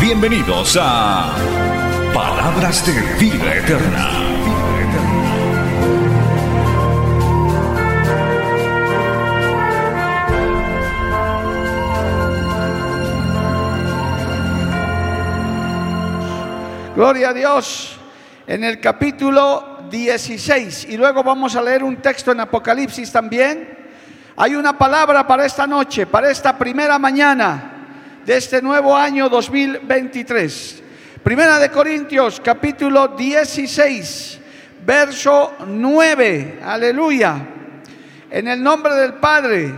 Bienvenidos a Palabras de Vida Eterna. Gloria a Dios. En el capítulo 16, y luego vamos a leer un texto en Apocalipsis también. Hay una palabra para esta noche, para esta primera mañana de este nuevo año 2023. Primera de Corintios, capítulo 16, verso 9. Aleluya. En el nombre del Padre,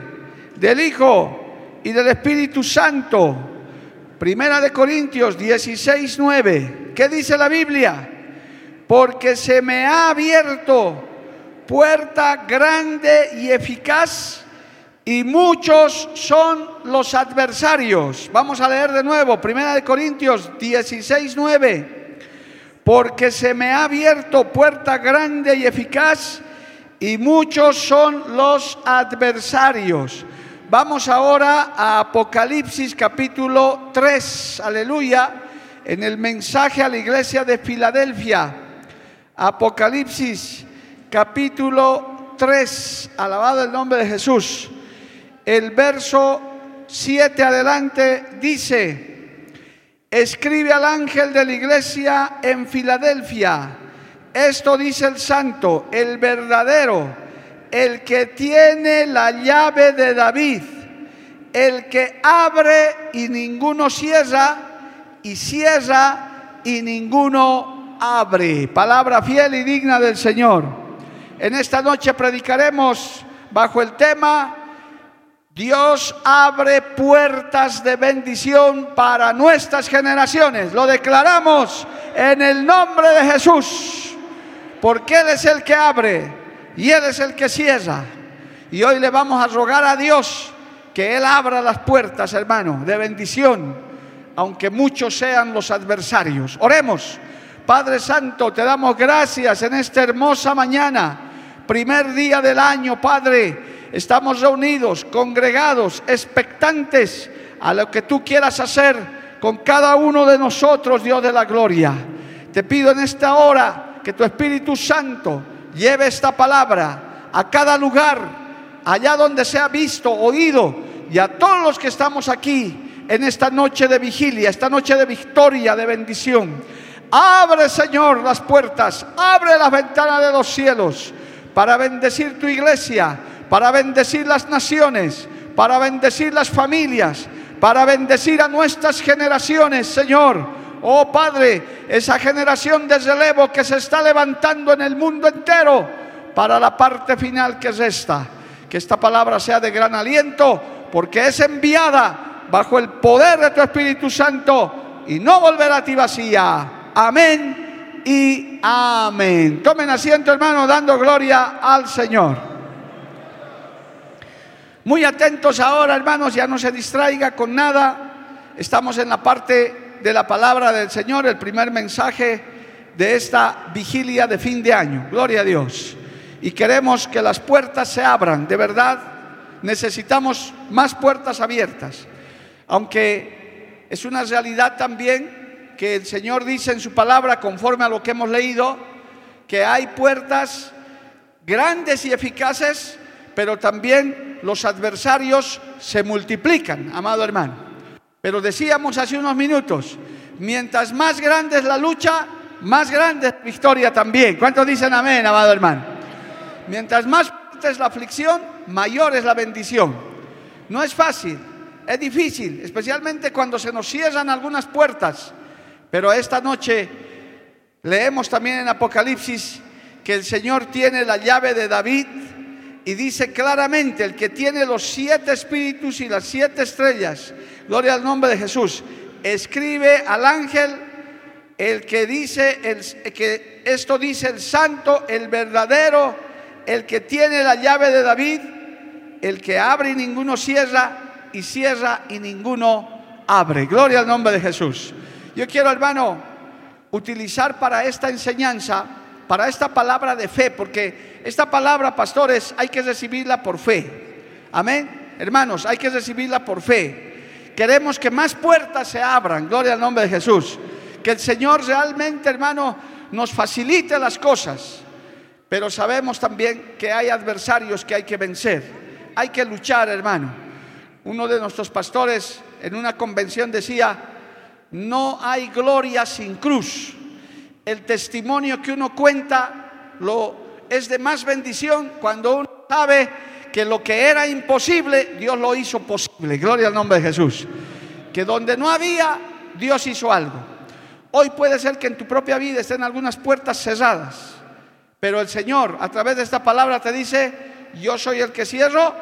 del Hijo y del Espíritu Santo. Primera de Corintios 16, 9. ¿Qué dice la Biblia? Porque se me ha abierto puerta grande y eficaz, y muchos son los adversarios. Vamos a leer de nuevo, Primera de Corintios 16, 9. Porque se me ha abierto puerta grande y eficaz, y muchos son los adversarios. Vamos ahora a Apocalipsis capítulo 3, aleluya. En el mensaje a la iglesia de Filadelfia, Apocalipsis capítulo 3, alabado el nombre de Jesús. El verso 7 adelante dice: escribe al ángel de la iglesia en Filadelfia, esto dice el santo, el verdadero, el que tiene la llave de David, el que abre y ninguno cierra, y cierra y ninguno abre. Palabra fiel y digna del Señor. En esta noche predicaremos bajo el tema: Dios abre puertas de bendición para nuestras generaciones. Lo declaramos en el nombre de Jesús, porque Él es el que abre y Él es el que cierra. Y hoy le vamos a rogar a Dios que Él abra las puertas, hermano, de bendición, aunque muchos sean los adversarios. Oremos. Padre Santo, te damos gracias en esta hermosa mañana, primer día del año, Padre. Estamos reunidos, congregados, expectantes a lo que tú quieras hacer con cada uno de nosotros, Dios de la gloria. Te pido en esta hora que tu Espíritu Santo lleve esta palabra a cada lugar, allá donde sea visto, oído, y a todos los que estamos aquí en esta noche de vigilia, esta noche de victoria, de bendición. Abre, Señor, las puertas, abre las ventanas de los cielos para bendecir tu iglesia, para bendecir las naciones, para bendecir las familias, para bendecir a nuestras generaciones, Señor. Oh Padre, esa generación de relevo que se está levantando en el mundo entero para la parte final que resta. Que esta palabra sea de gran aliento, porque es enviada bajo el poder de tu Espíritu Santo y no volverá a ti vacía. Amén y amén. Tomen asiento, hermano, dando gloria al Señor. Muy atentos ahora, hermanos, ya no se distraiga con nada. Estamos en la parte de la palabra del Señor, el primer mensaje de esta vigilia de fin de año. Gloria a Dios. Y queremos que las puertas se abran. De verdad, necesitamos más puertas abiertas. Aunque es una realidad también que el Señor dice en su palabra, conforme a lo que hemos leído, que hay puertas grandes y eficaces, pero también los adversarios se multiplican, amado hermano. Pero decíamos hace unos minutos, mientras más grande es la lucha, más grande es la victoria también. ¿Cuántos dicen amén, amado hermano? Mientras más fuerte es la aflicción, mayor es la bendición. No es fácil. Es difícil, especialmente cuando se nos cierran algunas puertas. Pero esta noche leemos también en Apocalipsis que el Señor tiene la llave de David, y dice claramente: el que tiene los 7 espíritus y las 7 estrellas, gloria al nombre de Jesús, escribe al ángel, el que dice, que esto dice el santo, el verdadero, el que tiene la llave de David, el que abre y ninguno cierra, y cierra y ninguno abre. Gloria al nombre de Jesús. Yo quiero, hermano, utilizar para esta enseñanza, para esta palabra de fe, porque esta palabra, pastores, hay que recibirla por fe. Amén. Hermanos, hay que recibirla por fe. Queremos que más puertas se abran. Gloria al nombre de Jesús. Que el Señor realmente, hermano, nos facilite las cosas. Pero sabemos también que hay adversarios que hay que vencer. Hay que luchar, hermano. Uno de nuestros pastores en una convención decía: no hay gloria sin cruz. El testimonio que uno cuenta es de más bendición cuando uno sabe que lo que era imposible, Dios lo hizo posible. Gloria al nombre de Jesús. Que donde no había, Dios hizo algo. Hoy puede ser que en tu propia vida estén algunas puertas cerradas, pero el Señor, a través de esta palabra, te dice: yo soy el que cierro,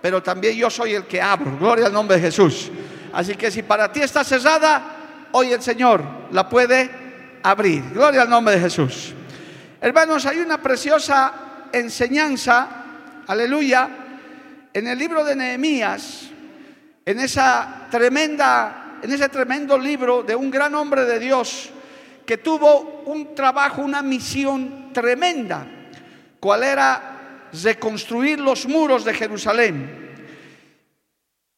pero también yo soy el que abro. Gloria al nombre de Jesús. Así que si para ti está cerrada, hoy el Señor la puede abrir. Gloria al nombre de Jesús. Hermanos, hay una preciosa enseñanza, aleluya, en el libro de Nehemías, en ese tremendo libro de un gran hombre de Dios que tuvo un trabajo, una misión tremenda, cuál era reconstruir los muros de Jerusalén,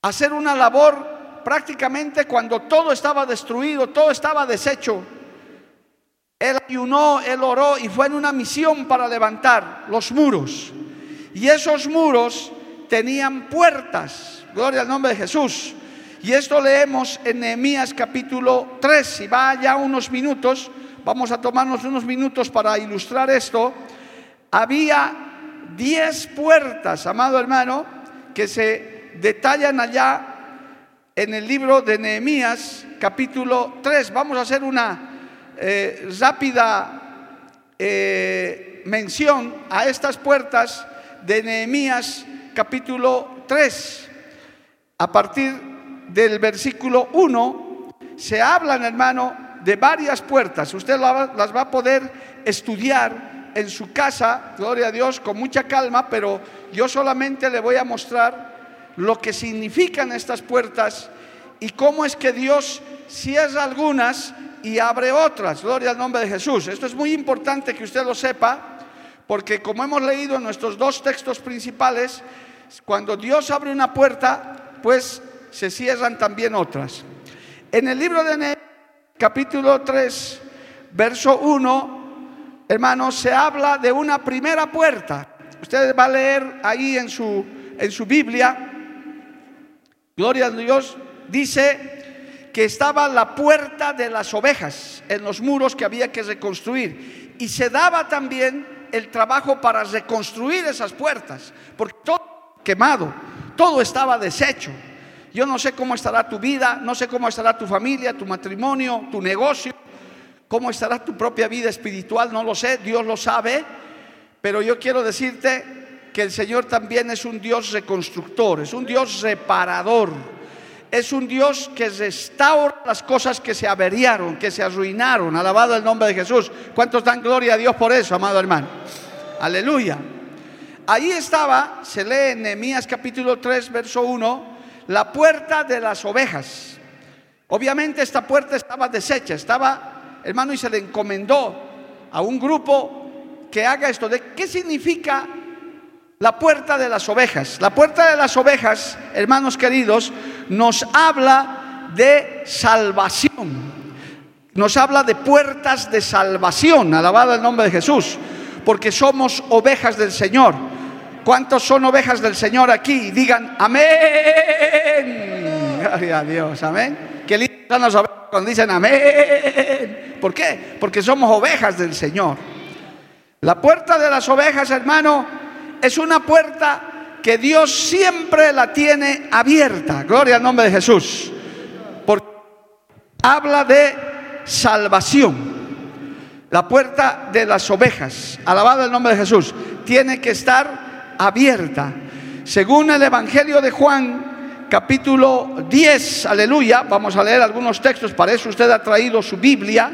hacer una labor prácticamente cuando todo estaba destruido, todo estaba deshecho. Él ayunó, él oró y fue en una misión para levantar los muros. Y esos muros tenían puertas. Gloria al nombre de Jesús. Y esto leemos en Nehemías capítulo 3. Si va allá unos minutos, vamos a tomarnos unos minutos para ilustrar esto. Había 10 puertas, amado hermano, que se detallan allá en el libro de Nehemías capítulo 3. Vamos a hacer una rápida mención a estas puertas de Nehemías capítulo 3. A partir del versículo 1 se hablan, hermano, de varias puertas. Usted las va a poder estudiar en su casa, gloria a Dios, con mucha calma, pero yo solamente le voy a mostrar lo que significan estas puertas y cómo es que Dios cierra algunas y abre otras. Gloria al nombre de Jesús. Esto es muy importante que usted lo sepa, porque como hemos leído en nuestros 2 textos principales, cuando Dios abre una puerta, pues se cierran también otras. En el libro de Nehemías capítulo 3 verso 1, hermanos, se habla de una primera puerta. Usted va a leer ahí en su Biblia. Gloria a Dios. Dice que estaba la puerta de las ovejas en los muros que había que reconstruir, y se daba también el trabajo para reconstruir esas puertas, porque todo quemado, todo estaba deshecho. Yo no sé cómo estará tu vida, no sé cómo estará tu familia, tu matrimonio, tu negocio, cómo estará tu propia vida espiritual, no lo sé, Dios lo sabe, pero yo quiero decirte que el Señor también es un Dios reconstructor, es un Dios reparador. Es un Dios que restaura las cosas que se averiaron, que se arruinaron. Alabado el nombre de Jesús. ¿Cuántos dan gloria a Dios por eso, amado hermano? Aleluya. Ahí estaba, se lee en Nehemías capítulo 3 verso 1, la puerta de las ovejas. Obviamente esta puerta estaba deshecha, estaba, hermano, y se le encomendó a un grupo que haga esto. ¿De qué significa la puerta de las ovejas? La puerta de las ovejas, hermanos queridos, nos habla de salvación. Nos habla de puertas de salvación. Alabado el nombre de Jesús. Porque somos ovejas del Señor. ¿Cuántos son ovejas del Señor aquí? Digan amén. Gloria a Dios, amén. Qué lindas son las ovejas cuando dicen amén. ¿Por qué? Porque somos ovejas del Señor. La puerta de las ovejas, hermano, es una puerta que Dios siempre la tiene abierta. Gloria al nombre de Jesús. Porque habla de salvación. La puerta de las ovejas, alabado el nombre de Jesús, tiene que estar abierta. Según el Evangelio de Juan, capítulo 10, aleluya. Vamos a leer algunos textos, para eso usted ha traído su Biblia.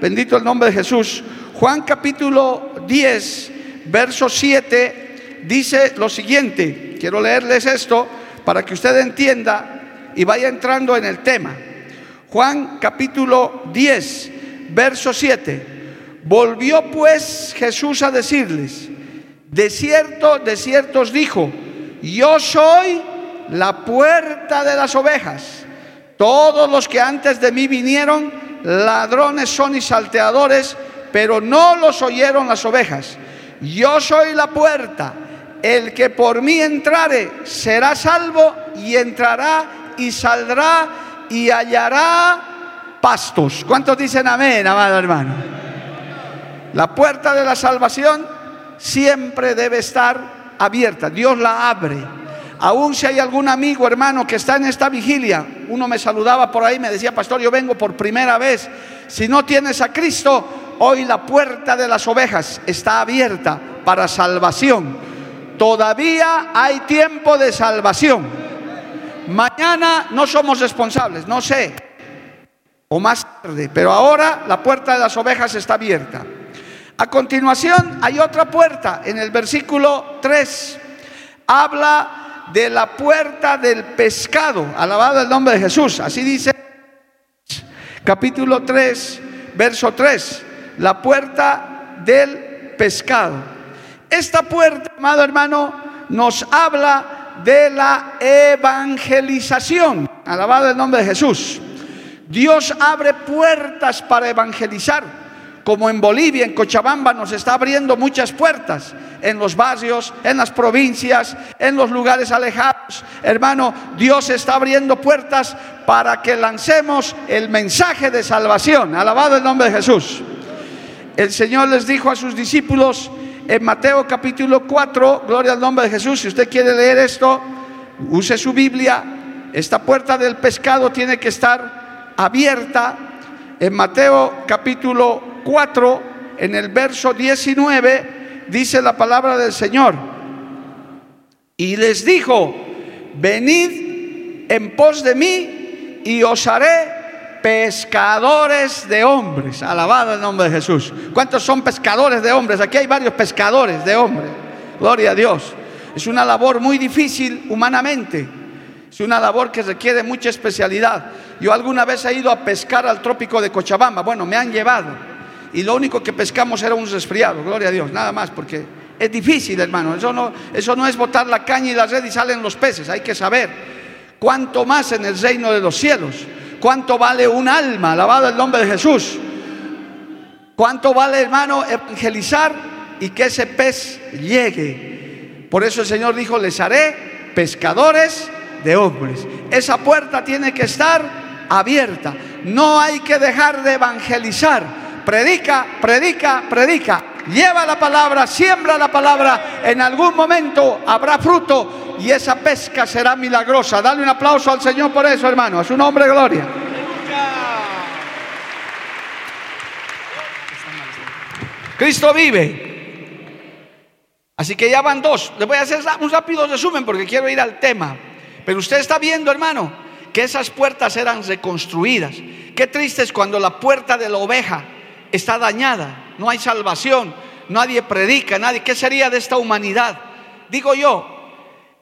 Bendito el nombre de Jesús. Juan capítulo 10, verso 7, dice lo siguiente. Quiero leerles esto para que usted entienda y vaya entrando en el tema. Juan capítulo 10, verso 7. Volvió pues Jesús a decirles: de cierto os dijo, yo soy la puerta de las ovejas. Todos los que antes de mí vinieron, ladrones son y salteadores, pero no los oyeron las ovejas. Yo soy la puerta. El que por mí entrare será salvo, y entrará y saldrá y hallará pastos. ¿Cuántos dicen amén, amado hermano? La puerta de la salvación siempre debe estar abierta. Dios la abre. Aún si hay algún amigo, hermano, que está en esta vigilia. Uno me saludaba por ahí, me decía: pastor, yo vengo por primera vez. Si no tienes a Cristo, hoy la puerta de las ovejas está abierta para salvación. Todavía hay tiempo de salvación. Mañana no somos responsables, no sé, o más tarde, pero ahora la puerta de las ovejas está abierta. A continuación hay otra puerta. En el versículo 3 habla de la puerta del pescado. Alabado el nombre de Jesús. Así dice capítulo 3, verso 3, la puerta del pescado. Esta puerta, amado hermano, nos habla de la evangelización. Alabado el nombre de Jesús. Dios abre puertas para evangelizar, como en Bolivia, en Cochabamba, nos está abriendo muchas puertas en los barrios, en las provincias, en los lugares alejados. Hermano, Dios está abriendo puertas para que lancemos el mensaje de salvación. Alabado el nombre de Jesús. El Señor les dijo a sus discípulos en Mateo capítulo 4, gloria al nombre de Jesús. Si usted quiere leer esto, use su Biblia. Esta puerta del pescado tiene que estar abierta. En Mateo capítulo 4, en el verso 19, dice la palabra del Señor: y les dijo, venid en pos de mí y os haré pescadores de hombres. Alabado el nombre de Jesús. ¿Cuántos son pescadores de hombres? Aquí hay varios pescadores de hombres. Gloria a Dios. Es una labor muy difícil humanamente. Es una labor que requiere mucha especialidad. Yo alguna vez he ido a pescar al trópico de Cochabamba. Bueno, me han llevado, y lo único que pescamos era un resfriado, gloria a Dios, nada más, porque es difícil, hermano. Eso no es botar la caña y la red y salen los peces. Hay que saber cuánto más en el reino de los cielos. Cuánto vale un alma, alabado el nombre de Jesús. Cuánto vale, hermano, evangelizar y que ese pez llegue. Por eso el Señor dijo: les haré pescadores de hombres. Esa puerta tiene que estar abierta. No hay que dejar de evangelizar. Predica, predica, predica. Lleva la palabra, siembra la palabra. En algún momento habrá fruto y esa pesca será milagrosa. Dale un aplauso al Señor por eso, hermano. A su nombre, gloria. Cristo vive. Así que ya van dos. Les voy a hacer un rápido resumen porque quiero ir al tema. Pero usted está viendo, hermano, que esas puertas eran reconstruidas. Qué triste es cuando la puerta de la oveja está dañada, no hay salvación, nadie predica, nadie. ¿Qué sería de esta humanidad? Digo yo,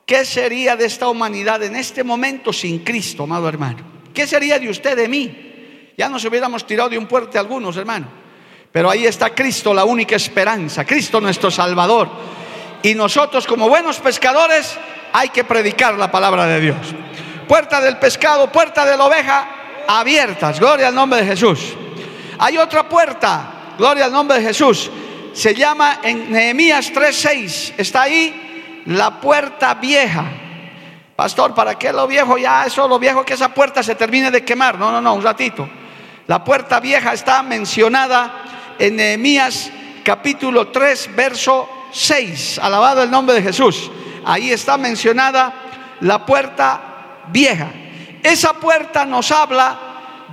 ¿qué sería de esta humanidad en este momento sin Cristo, amado hermano? ¿Qué sería de usted, de mí? Ya nos hubiéramos tirado de un puente algunos, hermano. Pero ahí está Cristo, la única esperanza, Cristo nuestro Salvador. Y nosotros, como buenos pescadores, hay que predicar la palabra de Dios. Puerta del pescado, puerta de la oveja, abiertas, gloria al nombre de Jesús. Hay otra puerta, gloria al nombre de Jesús. Se llama en Nehemías 3:6, está ahí, la puerta vieja. Pastor, ¿para qué lo viejo? Ya eso, lo viejo, que esa puerta se termine de quemar. No, un ratito. La puerta vieja está mencionada en Nehemías capítulo 3, verso 6. Alabado el nombre de Jesús. Ahí está mencionada la puerta vieja. Esa puerta nos habla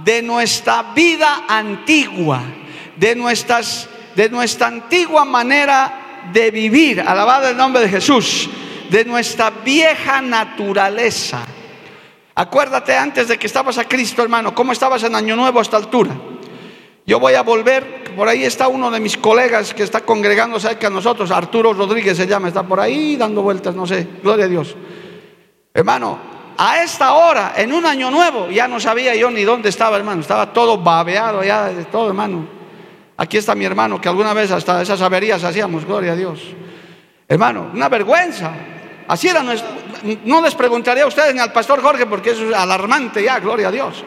de nuestra vida antigua, de nuestra antigua manera de vivir. Alabado el nombre de Jesús. De nuestra vieja naturaleza. Acuérdate antes de que estabas a Cristo, hermano, cómo estabas en Año Nuevo a esta altura. Yo voy a volver, por ahí está uno de mis colegas que está congregando cerca de nosotros, Arturo Rodríguez se llama, está por ahí dando vueltas, no sé, gloria a Dios. Hermano, a esta hora, en un Año Nuevo, ya no sabía yo ni dónde estaba, hermano, estaba todo babeado ya, de todo, hermano. Aquí está mi hermano, que alguna vez hasta esas averías hacíamos, gloria a Dios. Hermano, una vergüenza. Así era, no les preguntaré a ustedes ni al pastor Jorge, porque eso es alarmante ya, gloria a Dios.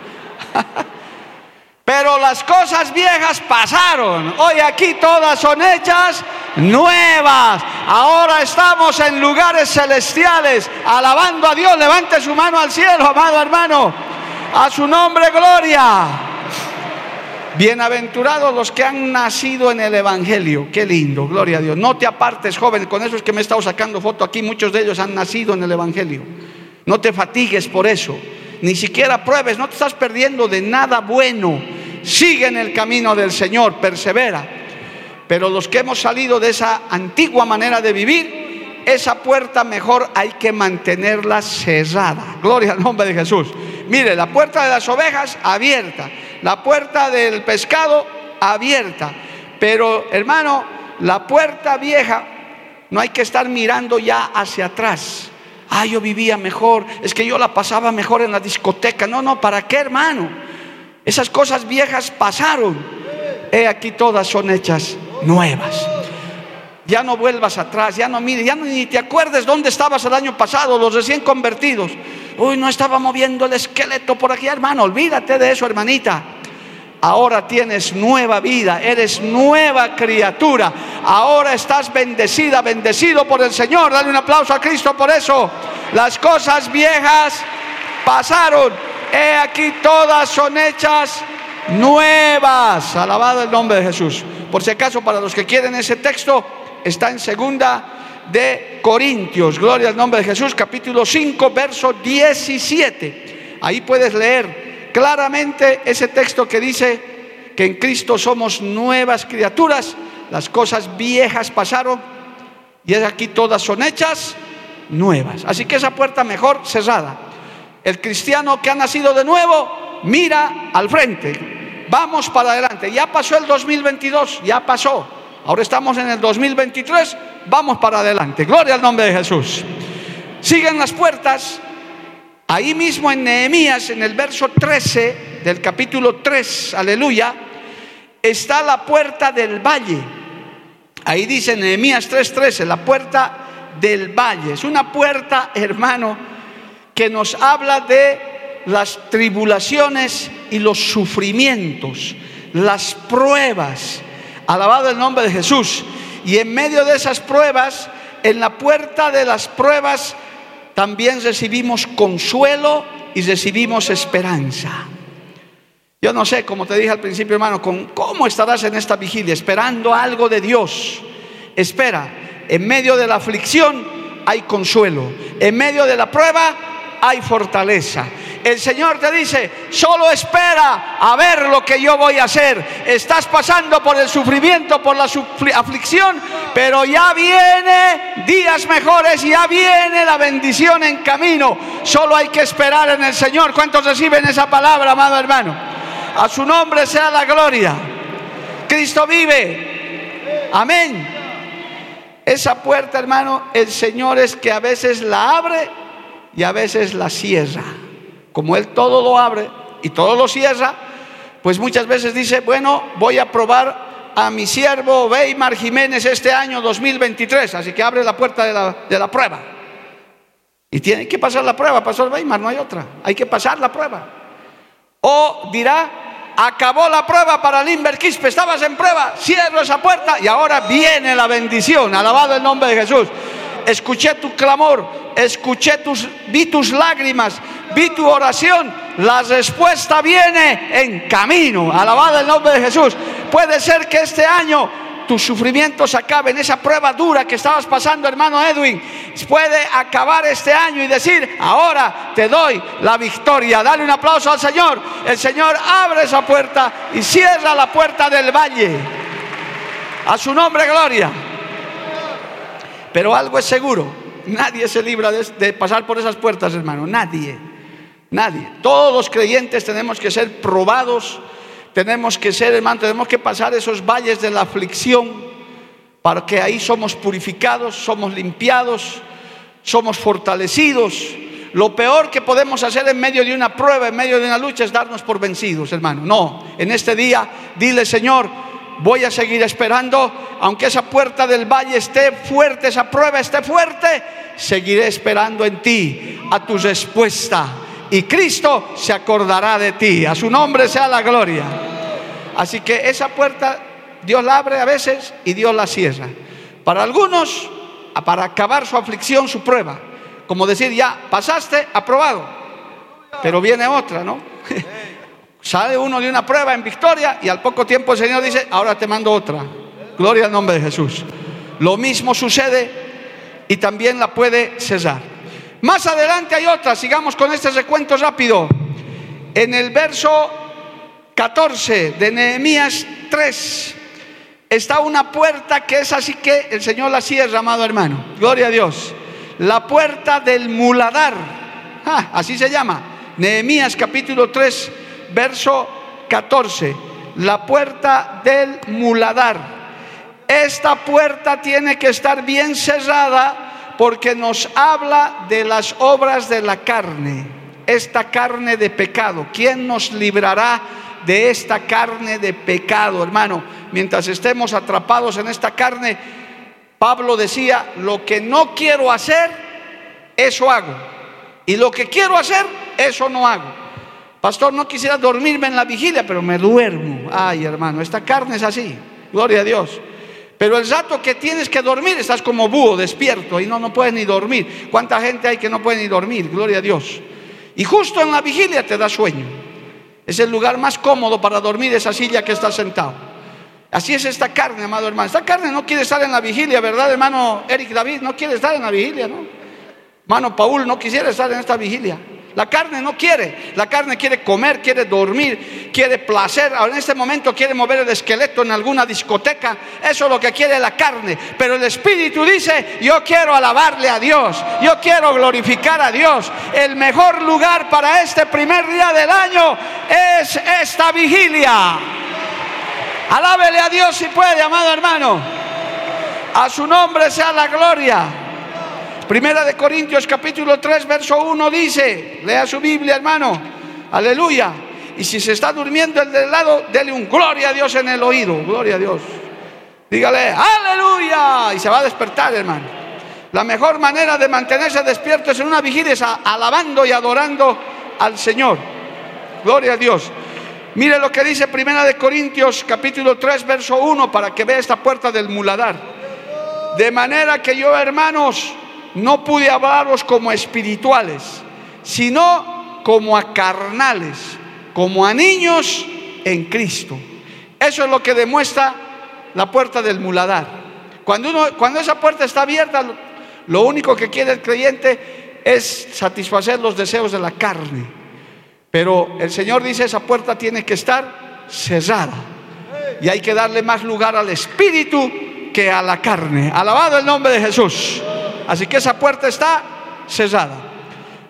Pero las cosas viejas pasaron, hoy aquí todas son hechas nuevas. Ahora estamos en lugares celestiales, alabando a Dios. Levante su mano al cielo, amado hermano, a su nombre gloria. Bienaventurados los que han nacido en el Evangelio. Qué lindo, gloria a Dios. No te apartes, joven, con eso es que me he estado sacando foto aquí. Muchos de ellos han nacido en el Evangelio. No te fatigues por eso, ni siquiera pruebes, no te estás perdiendo de nada bueno. Sigue en el camino del Señor, persevera. Pero los que hemos salido de esa antigua manera de vivir, esa puerta mejor hay que mantenerla cerrada. Gloria al nombre de Jesús. Mire, la puerta de las ovejas abierta, la puerta del pescado abierta. Pero hermano, la puerta vieja no hay que estar mirando ya hacia atrás. Ah, yo vivía mejor, es que yo la pasaba mejor en la discoteca. No, ¿para qué, hermano? Esas cosas viejas pasaron. He aquí todas son hechas nuevas. Ya no vuelvas atrás, ya no mires, ya ni te acuerdes dónde estabas el año pasado, los recién convertidos. Uy, no estaba moviendo el esqueleto por aquí, hermano. Olvídate de eso, hermanita. Ahora tienes nueva vida, eres nueva criatura. Ahora estás bendecida, bendecido por el Señor. Dale un aplauso a Cristo por eso. Las cosas viejas pasaron. He aquí todas son hechas nuevas. Alabado el nombre de Jesús. Por si acaso, para los que quieren ese texto, está en Segunda de Corintios, gloria al nombre de Jesús, capítulo 5, verso 17. Ahí puedes leer claramente ese texto que dice que en Cristo somos nuevas criaturas. Las cosas viejas pasaron y he aquí todas son hechas nuevas. Así que esa puerta mejor cerrada. El cristiano que ha nacido de nuevo mira al frente. Vamos para adelante. Ya pasó el 2022, ya pasó. Ahora estamos en el 2023, vamos para adelante. Gloria al nombre de Jesús. Siguen las puertas. Ahí mismo en Nehemías, en el verso 13 del capítulo 3, aleluya, está la puerta del valle. Ahí dice Nehemías 3:13, la puerta del valle. Es una puerta, hermano, que nos habla de las tribulaciones y los sufrimientos, las pruebas. Alabado el nombre de Jesús. Y en medio de esas pruebas, en la puerta de las pruebas, también recibimos consuelo y recibimos esperanza. Yo no sé, como te dije al principio, hermano, ¿cómo estarás en esta vigilia? Esperando algo de Dios. Espera, en medio de la aflicción hay consuelo. En medio de la prueba hay fortaleza. El Señor te dice: solo espera a ver lo que yo voy a hacer. Estás pasando por el sufrimiento, por la aflicción, pero ya viene días mejores, ya viene la bendición en camino. Solo hay que esperar en el Señor. ¿Cuántos reciben esa palabra, amado hermano? A su nombre sea la gloria. Cristo vive. Amén. Esa puerta, hermano, el Señor es que a veces la abre y a veces la cierra. Como Él todo lo abre y todo lo cierra, pues muchas veces dice: bueno, voy a probar a mi siervo Veimar Jiménez este año 2023. Así que abre la puerta de la prueba. Y tiene que pasar la prueba, pastor Weimar, no hay otra. Hay que pasar la prueba. O dirá: acabó la prueba para Linver Quispe, estabas en prueba, cierro esa puerta y ahora viene la bendición. Alabado el nombre de Jesús. Escuché tu clamor, vi tus lágrimas, vi tu oración, la respuesta viene en camino. Alabado el nombre de Jesús. Puede ser que este año tus sufrimientos acaben, esa prueba dura que estabas pasando, hermano Edwin, puede acabar este año y decir: ahora te doy la victoria. Dale un aplauso al Señor. El Señor abre esa puerta y cierra la puerta del valle. A su nombre gloria. Pero algo es seguro, nadie se libra de pasar por esas puertas, hermano, nadie. Nadie. Todos los creyentes tenemos que ser probados, tenemos que ser, hermano, tenemos que pasar esos valles de la aflicción, para que ahí somos purificados, somos limpiados, somos fortalecidos. Lo peor que podemos hacer en medio de una prueba, en medio de una lucha, es darnos por vencidos, hermano. No, en este día dile: Señor, voy a seguir esperando, aunque esa puerta del valle esté fuerte, esa prueba esté fuerte, seguiré esperando en ti, a tu respuesta, y Cristo se acordará de ti, a su nombre sea la gloria. Así que esa puerta Dios la abre a veces y Dios la cierra. Para algunos, para acabar su aflicción, su prueba, como decir: ya pasaste, aprobado. Pero viene otra, ¿no? Sale uno de una prueba en victoria y al poco tiempo el Señor dice: ahora te mando otra. Gloria al nombre de Jesús. Lo mismo sucede y también la puede cesar. Más adelante hay otra. Sigamos con este recuento rápido. En el verso 14 de Nehemías 3 está una puerta que es así que el Señor la cierra, amado hermano. Gloria a Dios. La puerta del muladar, así se llama. Nehemías capítulo 3 verso 14, la puerta del muladar. Esta puerta tiene que estar bien cerrada, porque nos habla de las obras de la carne, esta carne de pecado. ¿Quién nos librará de esta carne de pecado, hermano? Mientras estemos atrapados en esta carne, Pablo decía: lo que no quiero hacer, eso hago, y lo que quiero hacer, eso no hago. Pastor, no quisiera dormirme en la vigilia, pero me duermo. Ay, hermano, esta carne es así. Gloria a Dios. Pero el rato que tienes que dormir, estás como búho despierto y no puedes ni dormir. ¿Cuánta gente hay que no puede ni dormir? Gloria a Dios. Y justo en la vigilia te da sueño. Es el lugar más cómodo para dormir, esa silla que estás sentado. Así es esta carne, amado hermano. Esta carne no quiere estar en la vigilia, ¿verdad, hermano Eric David? No quiere estar en la vigilia, ¿no? Hermano Paul no quisiera estar en esta vigilia. La carne no quiere. La carne quiere comer, quiere dormir, quiere placer. Ahora en este momento quiere mover el esqueleto en alguna discoteca. Eso es lo que quiere la carne. Pero el Espíritu dice: yo quiero alabarle a Dios, yo quiero glorificar a Dios. El mejor lugar para este primer día del año es esta vigilia. Alábele a Dios si puede, amado hermano. A su nombre sea la gloria. Primera de Corintios capítulo 3 verso 1 dice, lea su Biblia, hermano. Aleluya. Y si se está durmiendo el del lado, dele un gloria a Dios en el oído. Gloria a Dios. Dígale: aleluya. Y se va a despertar, hermano. La mejor manera de mantenerse despierto es en una vigilia, es alabando y adorando al Señor. Gloria a Dios. Mire lo que dice Primera de Corintios capítulo 3 verso 1, para que vea esta puerta del muladar. De manera que yo, hermanos, no pude hablaros como espirituales, sino como a carnales, como a niños en Cristo. Eso es lo que demuestra la puerta del muladar. Cuando esa puerta está abierta, lo único que quiere el creyente es satisfacer los deseos de la carne. Pero el Señor dice: esa puerta tiene que estar cerrada, y hay que darle más lugar al Espíritu que a la carne. Alabado el nombre de Jesús. Así que esa puerta está cerrada.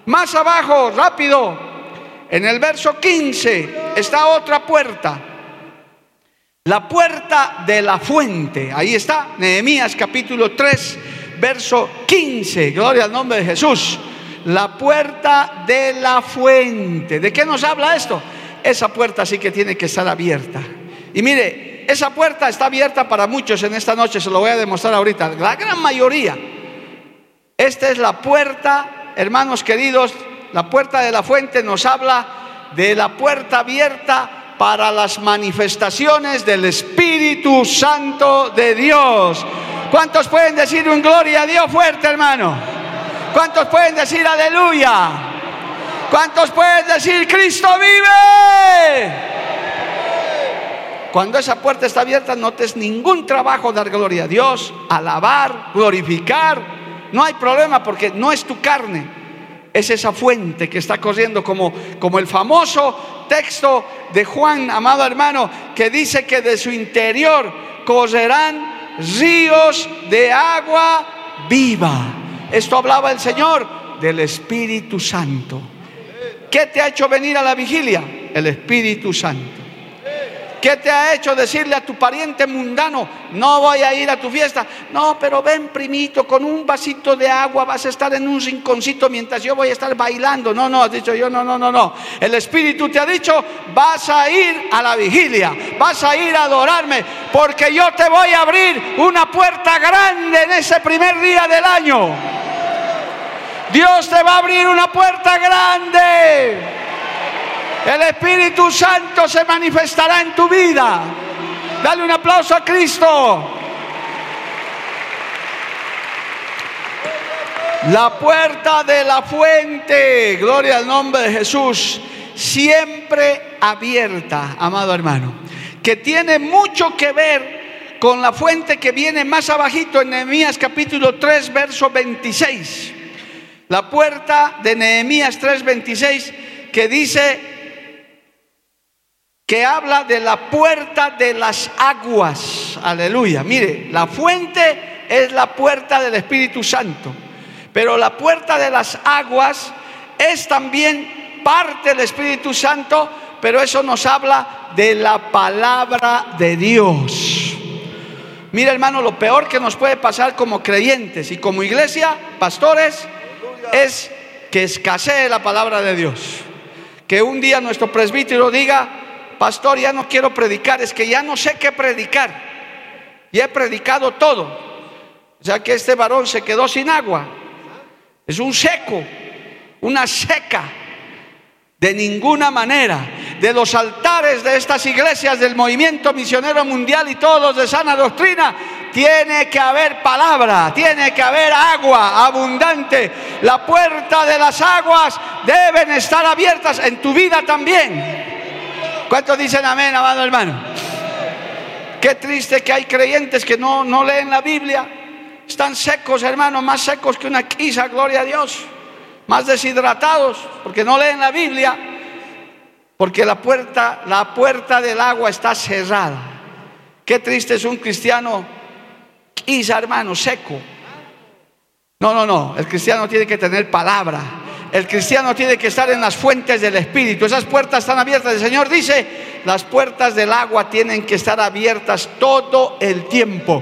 Más abajo, rápido, en el verso 15 está otra puerta, la puerta de la fuente. Ahí está, Nehemías capítulo 3 verso 15. Gloria al nombre de Jesús. La puerta de la fuente. ¿De qué nos habla esto? Esa puerta sí que tiene que estar abierta. Y mire, esa puerta está abierta para muchos en esta noche. Se lo voy a demostrar ahorita. La gran mayoría. Esta es la puerta, hermanos queridos. La puerta de la fuente nos habla de la puerta abierta para las manifestaciones del Espíritu Santo de Dios. ¿Cuántos pueden decir un gloria a Dios fuerte, hermano? ¿Cuántos pueden decir aleluya? ¿Cuántos pueden decir Cristo vive? Cuando esa puerta está abierta, no te es ningún trabajo dar gloria a Dios, alabar, glorificar. No hay problema, porque no es tu carne, es esa fuente que está corriendo, como el famoso texto de Juan, amado hermano, que dice que de su interior correrán ríos de agua viva. Esto hablaba el Señor del Espíritu Santo. ¿Qué te ha hecho venir a la vigilia? El Espíritu Santo. ¿Qué te ha hecho decirle a tu pariente mundano: no voy a ir a tu fiesta? No, pero ven, primito, con un vasito de agua vas a estar en un rinconcito mientras yo voy a estar bailando. No, no, has dicho yo, no. El Espíritu te ha dicho: vas a ir a la vigilia, vas a ir a adorarme, porque yo te voy a abrir una puerta grande en ese primer día del año. Dios te va a abrir una puerta grande. El Espíritu Santo se manifestará en tu vida. Dale un aplauso a Cristo. La puerta de la fuente, gloria al nombre de Jesús, siempre abierta, amado hermano, que tiene mucho que ver con la fuente que viene más abajito en Nehemías capítulo 3, verso 26. La puerta de Nehemías 3:26, que dice, que habla de la puerta de las aguas. Aleluya. Mire, la fuente es la puerta del Espíritu Santo, pero la puerta de las aguas es también parte del Espíritu Santo, pero eso nos habla de la palabra de Dios. Mire, hermano, lo peor que nos puede pasar como creyentes y como iglesia, pastores, es que escasee la palabra de Dios. Que un día nuestro presbítero diga: pastor, ya no quiero predicar, es que ya no sé qué predicar, ya he predicado todo. O sea que este varón se quedó sin agua, es un seco, una seca. De ninguna manera. De los altares de estas iglesias del Movimiento Misionero Mundial y todos los de sana doctrina, tiene que haber palabra, tiene que haber agua abundante. La puerta de las aguas deben estar abiertas en tu vida también. ¿Cuántos dicen amén, amado hermano? Qué triste que hay creyentes que no leen la Biblia. Están secos, hermano, más secos que una quiza, gloria a Dios. Más deshidratados porque no leen la Biblia. Porque la puerta del agua está cerrada. Qué triste es un cristiano quiza, hermano, seco. No, el cristiano tiene que tener palabra. El cristiano tiene que estar en las fuentes del Espíritu. Esas puertas están abiertas. El Señor dice: las puertas del agua tienen que estar abiertas todo el tiempo.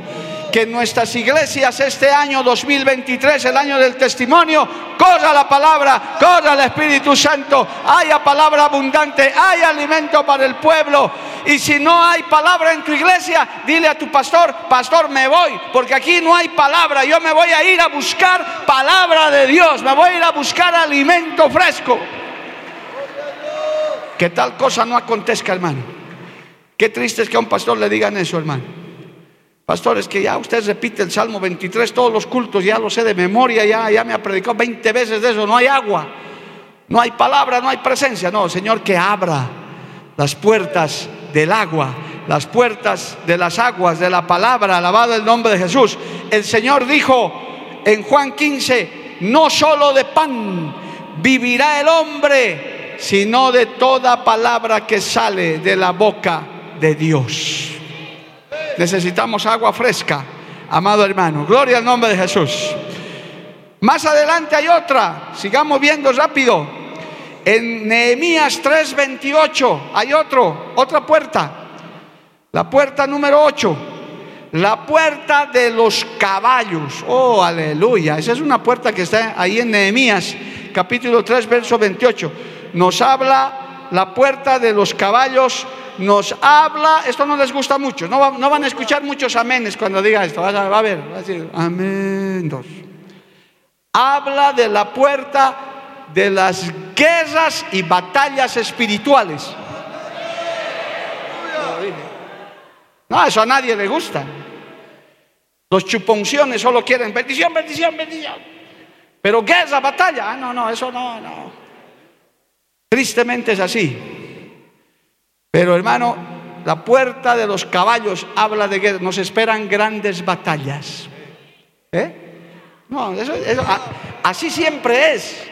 Que en nuestras iglesias este año 2023, el año del testimonio, corra la palabra, corra el Espíritu Santo, haya palabra abundante, haya alimento para el pueblo. Y si no hay palabra en tu iglesia, dile a tu pastor: pastor, me voy, porque aquí no hay palabra. Yo me voy a ir a buscar palabra de Dios, me voy a ir a buscar alimento fresco. Que tal cosa no acontezca, hermano. Qué triste es que a un pastor le digan eso, hermano. Pastor, es que ya usted repite el Salmo 23 todos los cultos, ya lo sé de memoria, ya me ha predicado 20 veces de eso. No hay agua, no hay palabra, no hay presencia. No, Señor, que abra las puertas del agua, las puertas de las aguas, de la palabra. Alabado el nombre de Jesús. El Señor dijo en Juan 15: no solo de pan vivirá el hombre, sino de toda palabra que sale de la boca de Dios. Necesitamos agua fresca, amado hermano. Gloria al nombre de Jesús. Más adelante hay otra. Sigamos viendo rápido. En Nehemías 3:28 hay otra puerta. La puerta número 8. La puerta de los caballos. Oh, aleluya. Esa es una puerta que está ahí en Nehemías capítulo 3, verso 28. Nos habla la puerta de los caballos. Nos habla, esto no les gusta mucho, no van a escuchar muchos amenes cuando diga esto. Va a ver, va a decir amén. Dos. Habla de la puerta de las guerras y batallas espirituales. No, eso a nadie le gusta. Los chuponciones solo quieren bendición, bendición, bendición. Pero guerra, batalla, eso no. Tristemente es así. Pero, hermano, la puerta de los caballos habla de guerra. Nos esperan grandes batallas. No, así siempre es.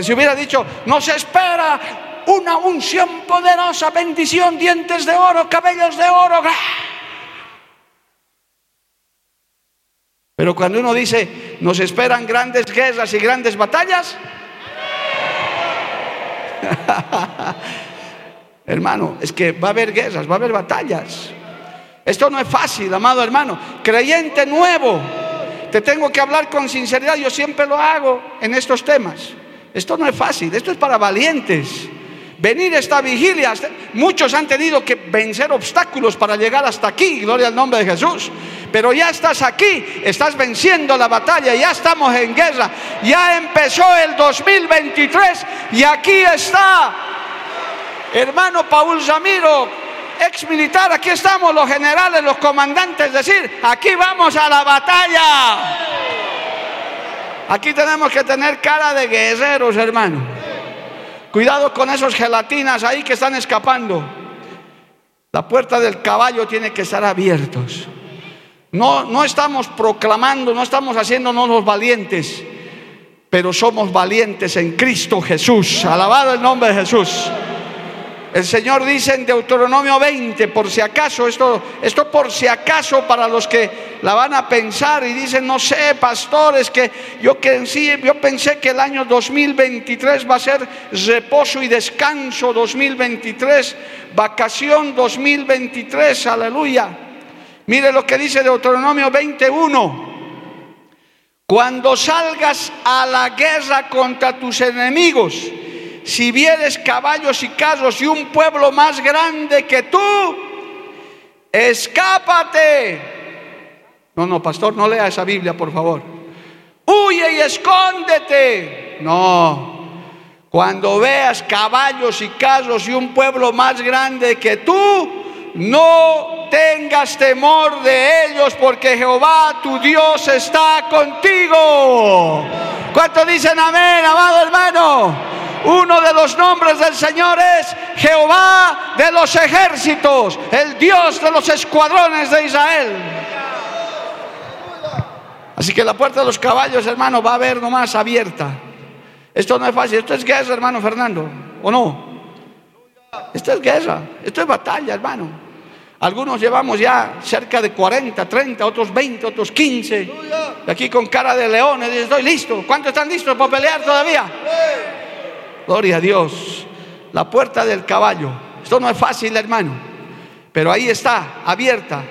Si hubiera dicho: nos espera una unción poderosa, bendición, dientes de oro, cabellos de oro. Pero cuando uno dice: nos esperan grandes guerras y grandes batallas, Hermano, es que va a haber guerras, va a haber batallas. Esto no es fácil, amado hermano. Creyente nuevo, te tengo que hablar con sinceridad. Yo siempre lo hago en estos temas. Esto no es fácil, esto es para valientes. Venir a esta vigilia, muchos han tenido que vencer obstáculos para llegar hasta aquí, gloria al nombre de Jesús. Pero ya estás aquí, estás venciendo la batalla, ya estamos en guerra. Ya empezó el 2023 y aquí está hermano Paul Samiro, ex militar. Aquí estamos los generales, los comandantes, es decir, aquí vamos a la batalla. Aquí tenemos que tener cara de guerreros, hermano. Cuidado con esos gelatinas ahí que están escapando. La puerta del caballo tiene que estar abiertos. No estamos proclamando, no estamos haciéndonos los valientes, pero somos valientes en Cristo Jesús. Alabado el nombre de Jesús. El Señor dice en Deuteronomio 20, por si acaso, esto por si acaso para los que la van a pensar y dicen, no sé, pastor, es que yo pensé que el año 2023 va a ser reposo y descanso 2023, vacación 2023, aleluya. Mire lo que dice Deuteronomio 21. Cuando salgas a la guerra contra tus enemigos, si vieres caballos y carros y un pueblo más grande que tú, escápate. No, pastor, no lea esa Biblia, por favor. Huye y escóndete. No, cuando veas caballos y carros y un pueblo más grande que tú, no tengas temor de ellos, porque Jehová tu Dios está contigo. ¿Cuántos dicen amén, amado hermano? Uno de los nombres del Señor es Jehová de los ejércitos, el Dios de los escuadrones de Israel. Así que la puerta de los caballos, hermano, va a haber nomás abierta. Esto no es fácil, esto es guerra, hermano Fernando, ¿o no? Esto es guerra, esto es batalla, hermano. Algunos llevamos ya cerca de 40, 30, otros 20, otros 15. Y aquí con cara de leones, estoy listo. ¿Cuántos están listos para pelear todavía? Gloria a Dios. La puerta del caballo. Esto no es fácil, hermano, pero ahí está, abierta.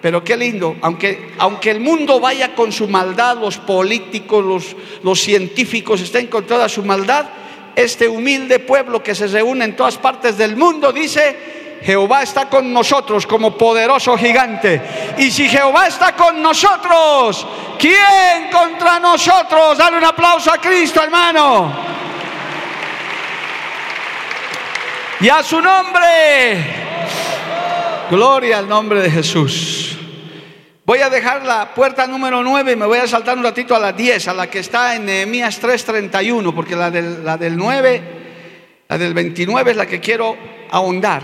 Pero qué lindo, aunque el mundo vaya con su maldad, los políticos, los científicos estén con toda su maldad, este humilde pueblo que se reúne en todas partes del mundo dice: Jehová está con nosotros como poderoso gigante. Y si Jehová está con nosotros, ¿quién contra nosotros? Dale un aplauso a Cristo, hermano. Y a su nombre, gloria al nombre de Jesús. Voy a dejar la puerta número 9 y me voy a saltar un ratito a la 10, a la que está en Nehemías 3:31, porque la del 9, la del 29 es la que quiero ahondar.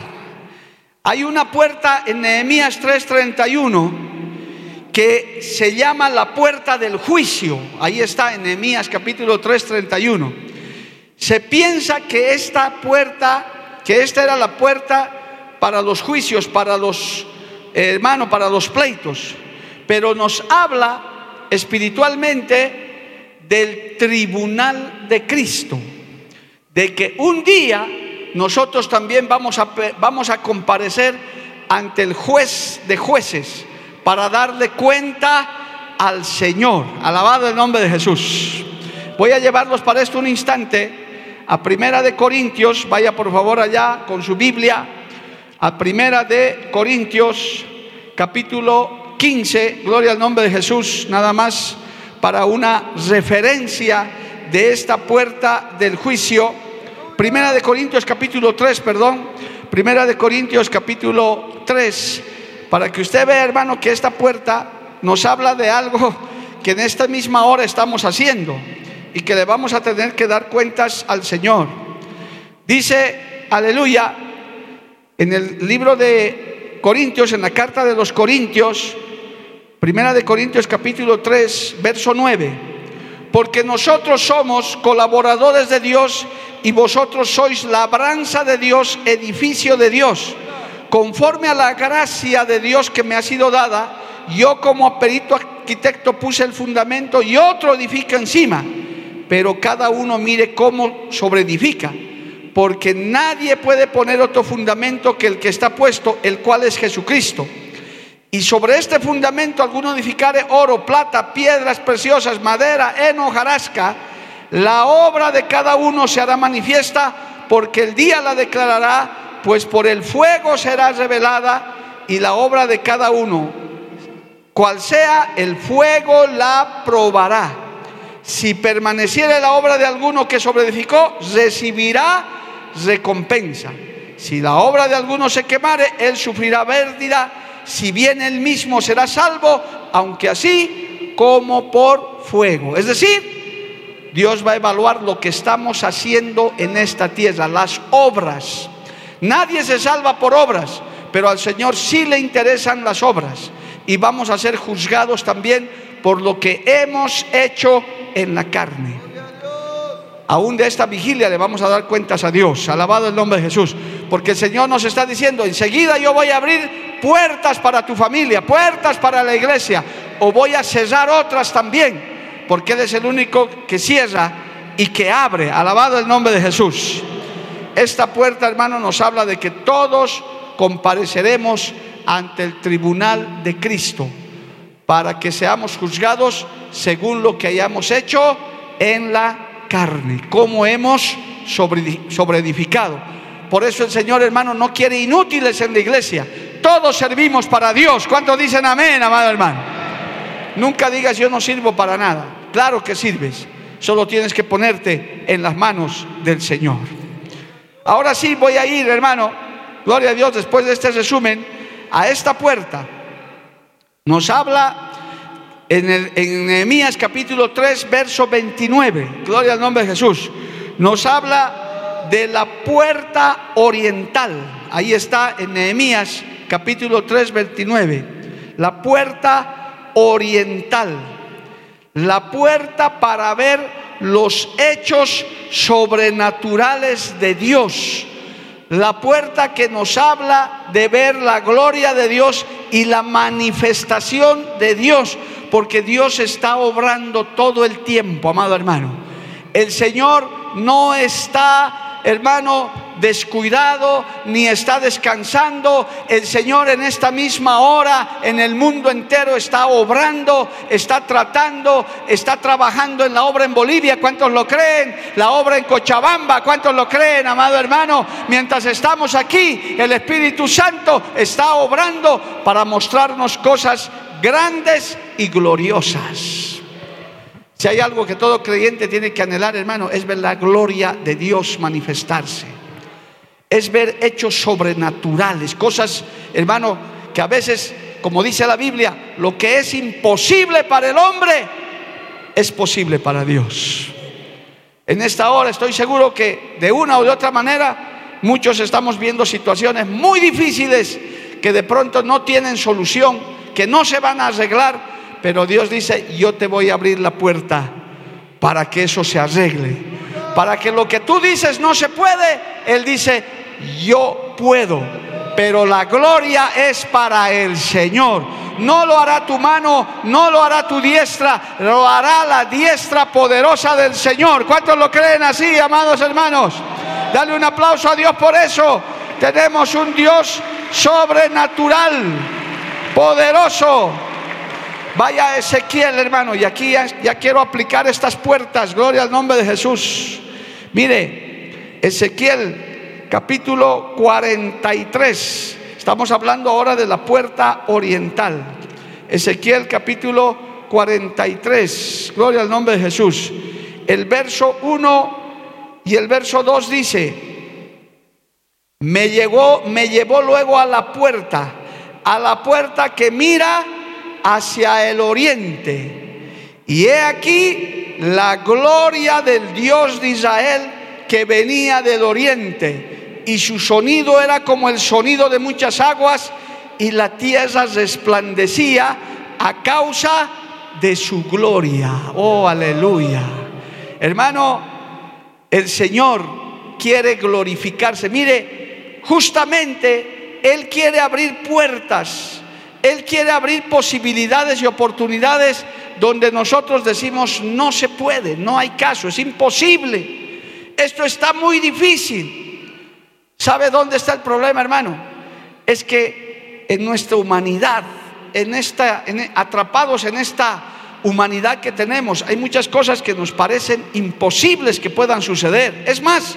Hay una puerta en Nehemías 3:31 que se llama la puerta del juicio. Ahí está en Nehemías capítulo 3:31. Se piensa que esta puerta, que esta era la puerta para los juicios, para los hermanos, para los pleitos. Pero nos habla espiritualmente del tribunal de Cristo, de que un día nosotros también vamos a comparecer ante el juez de jueces para darle cuenta al Señor. Alabado el nombre de Jesús. Voy a llevarlos para esto un instante a Primera de Corintios. Vaya por favor allá con su Biblia a Primera de Corintios capítulo 15, gloria al nombre de Jesús, nada más para una referencia de esta puerta del juicio. Primera de Corintios capítulo 3, perdón, Primera de Corintios capítulo 3, para que usted vea, hermano, que esta puerta nos habla de algo que en esta misma hora estamos haciendo y que le vamos a tener que dar cuentas al Señor. Dice, aleluya, en el libro de Corintios, en la carta de los Corintios, Primera de Corintios capítulo 3, verso 9: porque nosotros somos colaboradores de Dios y vosotros sois labranza de Dios, edificio de Dios. Conforme a la gracia de Dios que me ha sido dada, yo como perito arquitecto puse el fundamento y otro edifica encima, pero cada uno mire cómo sobreedifica. porque nadie puede poner otro fundamento que el que está puesto, el cual es Jesucristo. Y sobre este fundamento alguno edificare oro, plata, piedras preciosas, madera, heno, hojarasca. La obra de cada uno se hará manifiesta, porque el día la declarará, pues por el fuego será revelada, y la obra de cada uno, cual sea, el fuego la probará. Si permaneciere la obra de alguno que sobreedificó, recibirá recompensa. Si la obra de alguno se quemare, él sufrirá pérdida. Si bien él mismo será salvo, aunque así como por fuego. Es decir, Dios va a evaluar lo que estamos haciendo en esta tierra, las obras. Nadie se salva por obras, pero al Señor sí le interesan las obras. Y vamos a ser juzgados también por lo que hemos hecho en la carne. Aún de esta vigilia le vamos a dar cuentas a Dios. Alabado el nombre de Jesús. Porque el Señor nos está diciendo: enseguida yo voy a abrir puertas para tu familia, puertas para la iglesia, o voy a cerrar otras también. Porque Él es el único que cierra y que abre. Alabado el nombre de Jesús. Esta puerta, hermano, nos habla de que todos compareceremos ante el tribunal de Cristo para que seamos juzgados según lo que hayamos hecho en la carne, como hemos sobreedificado. Por eso el Señor, hermano, no quiere inútiles en la iglesia. Todos servimos para Dios. ¿Cuántos dicen amén, amado hermano? Amén. Nunca digas: yo no sirvo para nada. Claro que sirves, solo tienes que ponerte en las manos del Señor. Ahora sí voy a ir, hermano, gloria a Dios, después de este resumen, a esta puerta. Nos habla en Nehemías capítulo 3 verso 29, gloria al nombre de Jesús, nos habla de la puerta oriental. Ahí está en Nehemías capítulo 3 29, la puerta oriental, la puerta para ver los hechos sobrenaturales de Dios, la puerta que nos habla de ver la gloria de Dios y la manifestación de Dios. Porque Dios está obrando todo el tiempo, amado hermano. El Señor no está, hermano, descuidado, ni está descansando. El Señor en esta misma hora, en el mundo entero, está obrando, está tratando, está trabajando en la obra en Bolivia. ¿Cuántos lo creen? La obra en Cochabamba. ¿Cuántos lo creen, amado hermano? Mientras estamos aquí, el Espíritu Santo está obrando para mostrarnos cosas grandes y gloriosas. Si hay algo que todo creyente tiene que anhelar, hermano, es ver la gloria de Dios manifestarse, es ver hechos sobrenaturales, cosas, hermano, que a veces, como dice la Biblia, lo que es imposible para el hombre es posible para Dios. En esta hora estoy seguro que de una o de otra manera muchos estamos viendo situaciones muy difíciles que de pronto no tienen solución, que no se van a arreglar, pero Dios dice: yo te voy a abrir la puerta para que eso se arregle, para que lo que tú dices no se puede, Él dice: yo puedo, pero la gloria es para el Señor. No lo hará tu mano, no lo hará tu diestra, lo hará la diestra poderosa del Señor. ¿Cuántos lo creen así, amados hermanos? Dale un aplauso a Dios por eso. Tenemos un Dios sobrenatural, poderoso. Vaya a Ezequiel, hermano. Y aquí ya quiero aplicar estas puertas. Gloria al nombre de Jesús. Mire, Ezequiel capítulo 43. Estamos hablando ahora de la puerta oriental. Ezequiel capítulo 43. Gloria al nombre de Jesús. El verso 1 y el verso 2 dice: me llevó luego a la puerta que mira hacia el oriente, y he aquí la gloria del Dios de Israel que venía del oriente, y su sonido era como el sonido de muchas aguas, y la tierra resplandecía a causa de su gloria. Oh, aleluya, hermano, el Señor quiere glorificarse. Mire, justamente Él quiere abrir puertas, Él quiere abrir posibilidades y oportunidades donde nosotros decimos: no se puede, no hay caso, es imposible, esto está muy difícil. ¿Sabe dónde está el problema, hermano? Es que en nuestra humanidad, atrapados en esta humanidad que tenemos, hay muchas cosas que nos parecen imposibles que puedan suceder. Es más,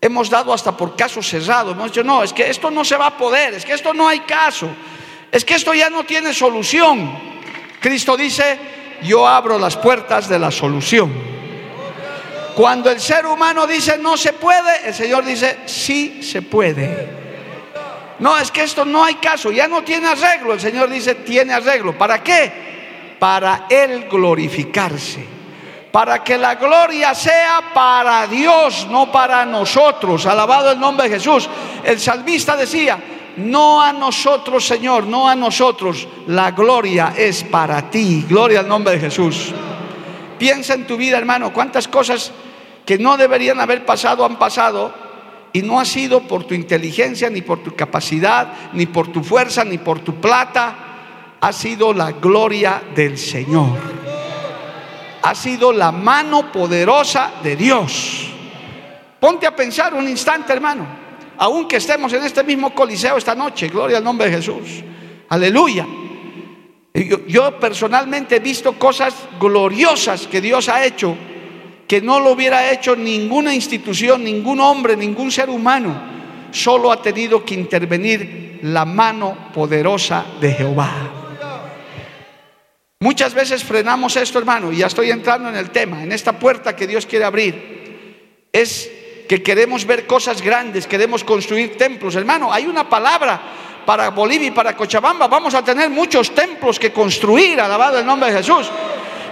hemos dado hasta por caso cerrado. Hemos dicho, no, es que esto no se va a poder, es que esto no hay caso, es que esto ya no tiene solución. Cristo dice, yo abro las puertas de la solución. Cuando el ser humano dice no se puede, el Señor dice sí se puede. No, es que esto no hay caso, ya no tiene arreglo. El Señor dice tiene arreglo. ¿Para qué? Para Él glorificarse, para que la gloria sea para Dios, no para nosotros. Alabado el nombre de Jesús. El salmista decía, no a nosotros, Señor, no a nosotros, la gloria es para ti. Gloria al nombre de Jesús. Piensa en tu vida, hermano, cuántas cosas que no deberían haber pasado han pasado, y no ha sido por tu inteligencia, ni por tu capacidad, ni por tu fuerza, ni por tu plata. Ha sido la gloria del Señor, ha sido la mano poderosa de Dios. Ponte a pensar un instante, hermano, aunque estemos en este mismo coliseo esta noche. Gloria al nombre de Jesús. Aleluya. Yo personalmente he visto cosas gloriosas que Dios ha hecho, que no lo hubiera hecho ninguna institución, ningún hombre, ningún ser humano. Solo ha tenido que intervenir la mano poderosa de Jehová. Muchas veces frenamos esto, hermano, y ya estoy entrando en el tema, en esta puerta que Dios quiere abrir. Es que queremos ver cosas grandes, queremos construir templos. Hermano, hay una palabra para Bolivia y para Cochabamba. Vamos a tener muchos templos que construir, alabado el nombre de Jesús.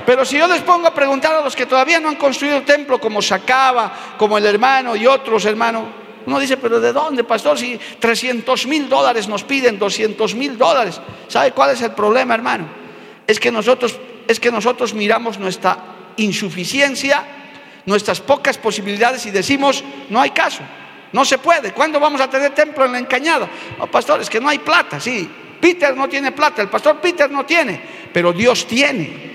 Pero si yo les pongo a preguntar a los que todavía no han construido templo, como Sacaba, como el hermano y otros, hermano, uno dice, pero ¿de dónde, pastor? Si $300,000 nos piden, $200,000. ¿Sabe cuál es el problema, hermano? Es que nosotros miramos nuestra insuficiencia, nuestras pocas posibilidades, y decimos, no hay caso, no se puede. ¿Cuándo vamos a tener templo en la Encañada? No, pastor, es que no hay plata. Sí, Peter no tiene plata, el pastor Peter no tiene, pero Dios tiene.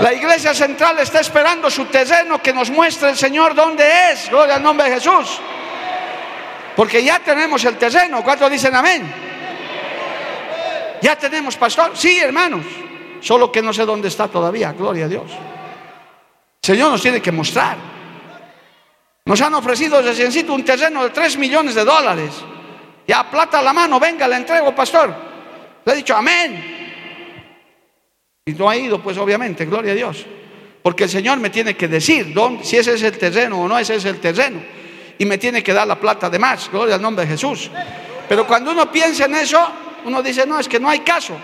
La iglesia central está esperando su terreno, que nos muestre el Señor dónde es. Gloria al nombre de Jesús. Porque ya tenemos el terreno. ¿Cuántos dicen amén? Ya tenemos, pastor. Sí, hermanos, solo que no sé dónde está todavía. Gloria a Dios. El Señor nos tiene que mostrar. Nos han ofrecido reciéncito un terreno de $3 millones. Ya plata a la mano, venga, le entrego, pastor. Le he dicho amén, y no ha ido, pues obviamente. Gloria a Dios. Porque el Señor me tiene que decir dónde, si ese es el terreno o no ese es el terreno, y me tiene que dar la plata de más. Gloria al nombre de Jesús. Pero cuando uno piensa en eso, uno dice, no, es que no hay caso.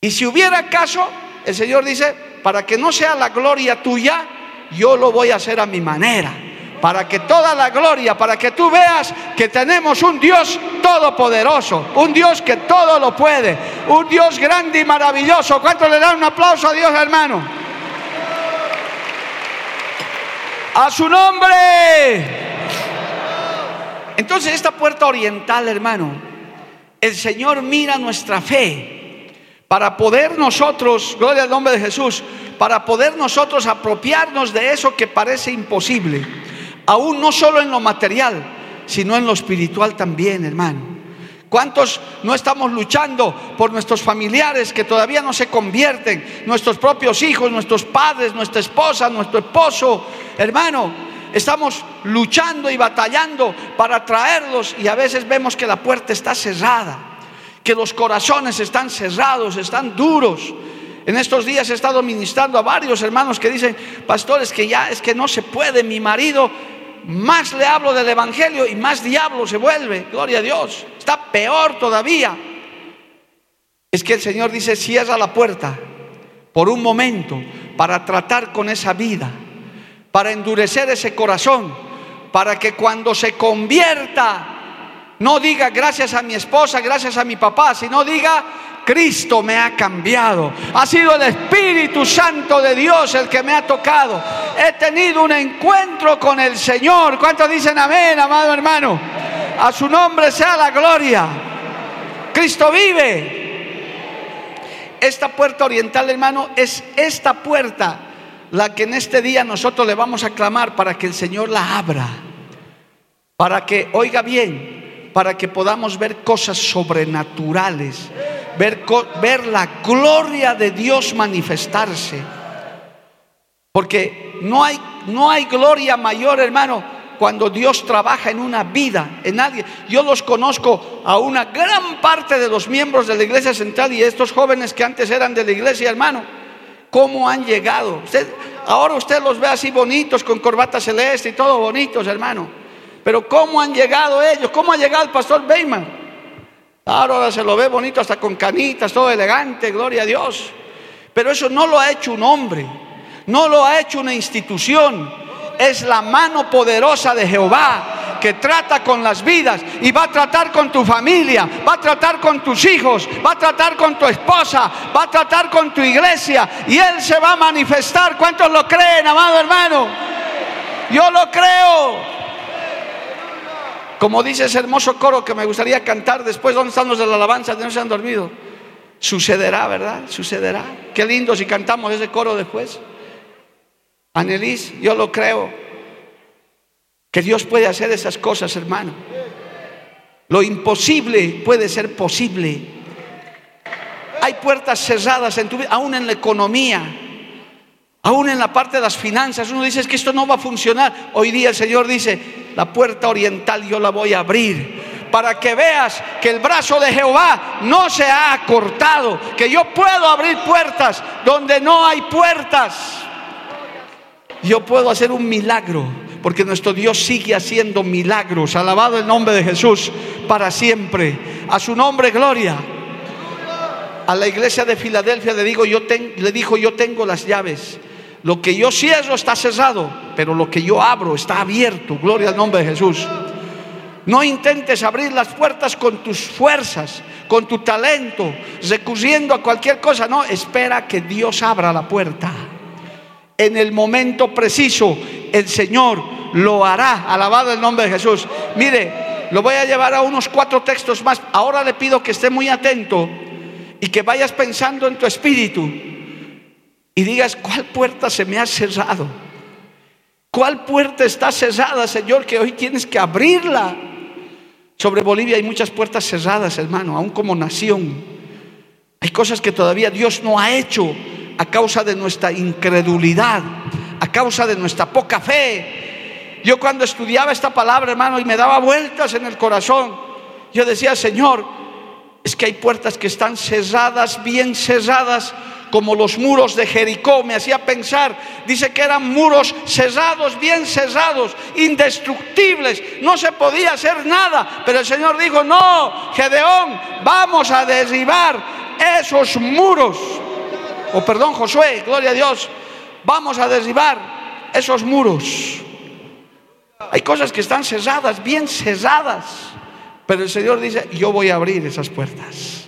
Y si hubiera caso, el Señor dice, para que no sea la gloria tuya, yo lo voy a hacer a mi manera, para que toda la gloria, para que tú veas que tenemos un Dios todopoderoso, un Dios que todo lo puede, un Dios grande y maravilloso. ¿Cuánto le dan un aplauso a Dios, hermano? ¡A su nombre! Entonces, esta puerta oriental, hermano, el Señor mira nuestra fe para poder nosotros, gloria al nombre de Jesús, para poder nosotros apropiarnos de eso que parece imposible, aún no solo en lo material, sino en lo espiritual también, hermano. ¿Cuántos no estamos luchando por nuestros familiares que todavía no se convierten? Nuestros propios hijos, nuestros padres, nuestra esposa, nuestro esposo, hermano. Estamos luchando y batallando para traerlos, y a veces vemos que la puerta está cerrada, que los corazones están cerrados, están duros. En estos días he estado ministrando a varios hermanos que dicen, pastores, que ya es que no se puede. Mi marido, más le hablo del evangelio y más diablo se vuelve. Gloria a Dios, está peor todavía. Es que el Señor dice, cierra la puerta por un momento para tratar con esa vida, para endurecer ese corazón, para que cuando se convierta no diga gracias a mi esposa, gracias a mi papá, sino diga Cristo me ha cambiado, ha sido el Espíritu Santo de Dios el que me ha tocado, he tenido un encuentro con el Señor. ¿Cuántos dicen amén, amado hermano? A su nombre sea la gloria. Cristo vive. Esta puerta oriental, hermano, es esta puerta la que en este día nosotros le vamos a clamar para que el Señor la abra. Para que, oiga bien, para que podamos ver cosas sobrenaturales, ver la gloria de Dios manifestarse. Porque no hay gloria mayor, hermano, cuando Dios trabaja en una vida, en nadie. Yo los conozco a una gran parte de los miembros de la iglesia central y estos jóvenes que antes eran de la iglesia, hermano, cómo han llegado. Ahora usted los ve así bonitos, con corbata celeste y todo bonitos, hermano. Pero cómo han llegado ellos, cómo ha llegado el pastor Bayman. Ahora se lo ve bonito hasta con canitas, todo elegante, gloria a Dios. Pero eso no lo ha hecho un hombre, no lo ha hecho una institución. Es la mano poderosa de Jehová que trata con las vidas y va a tratar con tu familia, va a tratar con tus hijos, va a tratar con tu esposa, va a tratar con tu iglesia y Él se va a manifestar. ¿Cuántos lo creen, amado hermano? Yo lo creo. Como dice ese hermoso coro que me gustaría cantar después. ¿Dónde están los de la alabanza? ¿No se han dormido? Sucederá, ¿verdad? Sucederá. Qué lindo si cantamos ese coro después. Anelis, yo lo creo, que Dios puede hacer esas cosas, hermano. Lo imposible puede ser posible. Hay puertas cerradas en tu vida, aún en la economía, aún en la parte de las finanzas. Uno dice, es que esto no va a funcionar. Hoy día el Señor dice, la puerta oriental yo la voy a abrir, para que veas que el brazo de Jehová no se ha acortado, que yo puedo abrir puertas donde no hay puertas. Yo puedo hacer un milagro, porque nuestro Dios sigue haciendo milagros. Alabado el nombre de Jesús para siempre. A su nombre, gloria. A la iglesia de Filadelfia le dijo, yo tengo las llaves. Lo que yo cierro está cerrado, pero lo que yo abro está abierto. Gloria al nombre de Jesús. No intentes abrir las puertas con tus fuerzas, con tu talento, recurriendo a cualquier cosa. No, espera que Dios abra la puerta. En el momento preciso el Señor lo hará. Alabado el nombre de Jesús. Mire, lo voy a llevar a unos 4 textos más. Ahora le pido que esté muy atento y que vayas pensando en tu espíritu y digas, ¿cuál puerta se me ha cerrado? ¿Cuál puerta está cerrada, Señor, que hoy tienes que abrirla? Sobre Bolivia hay muchas puertas cerradas, hermano, aún como nación. Hay cosas que todavía Dios no ha hecho a causa de nuestra incredulidad, a causa de nuestra poca fe. Yo cuando estudiaba esta palabra, hermano, y me daba vueltas en el corazón, yo decía, Señor, es que hay puertas que están cerradas, bien cerradas, como los muros de Jericó. Me hacía pensar, dice que eran muros cerrados, bien cerrados, indestructibles, no se podía hacer nada. Pero el Señor dijo, no, Gedeón, vamos a derribar esos muros. O perdón, Josué, gloria a Dios, vamos a derribar esos muros. Hay cosas que están cerradas, bien cerradas, pero el Señor dice, yo voy a abrir esas puertas.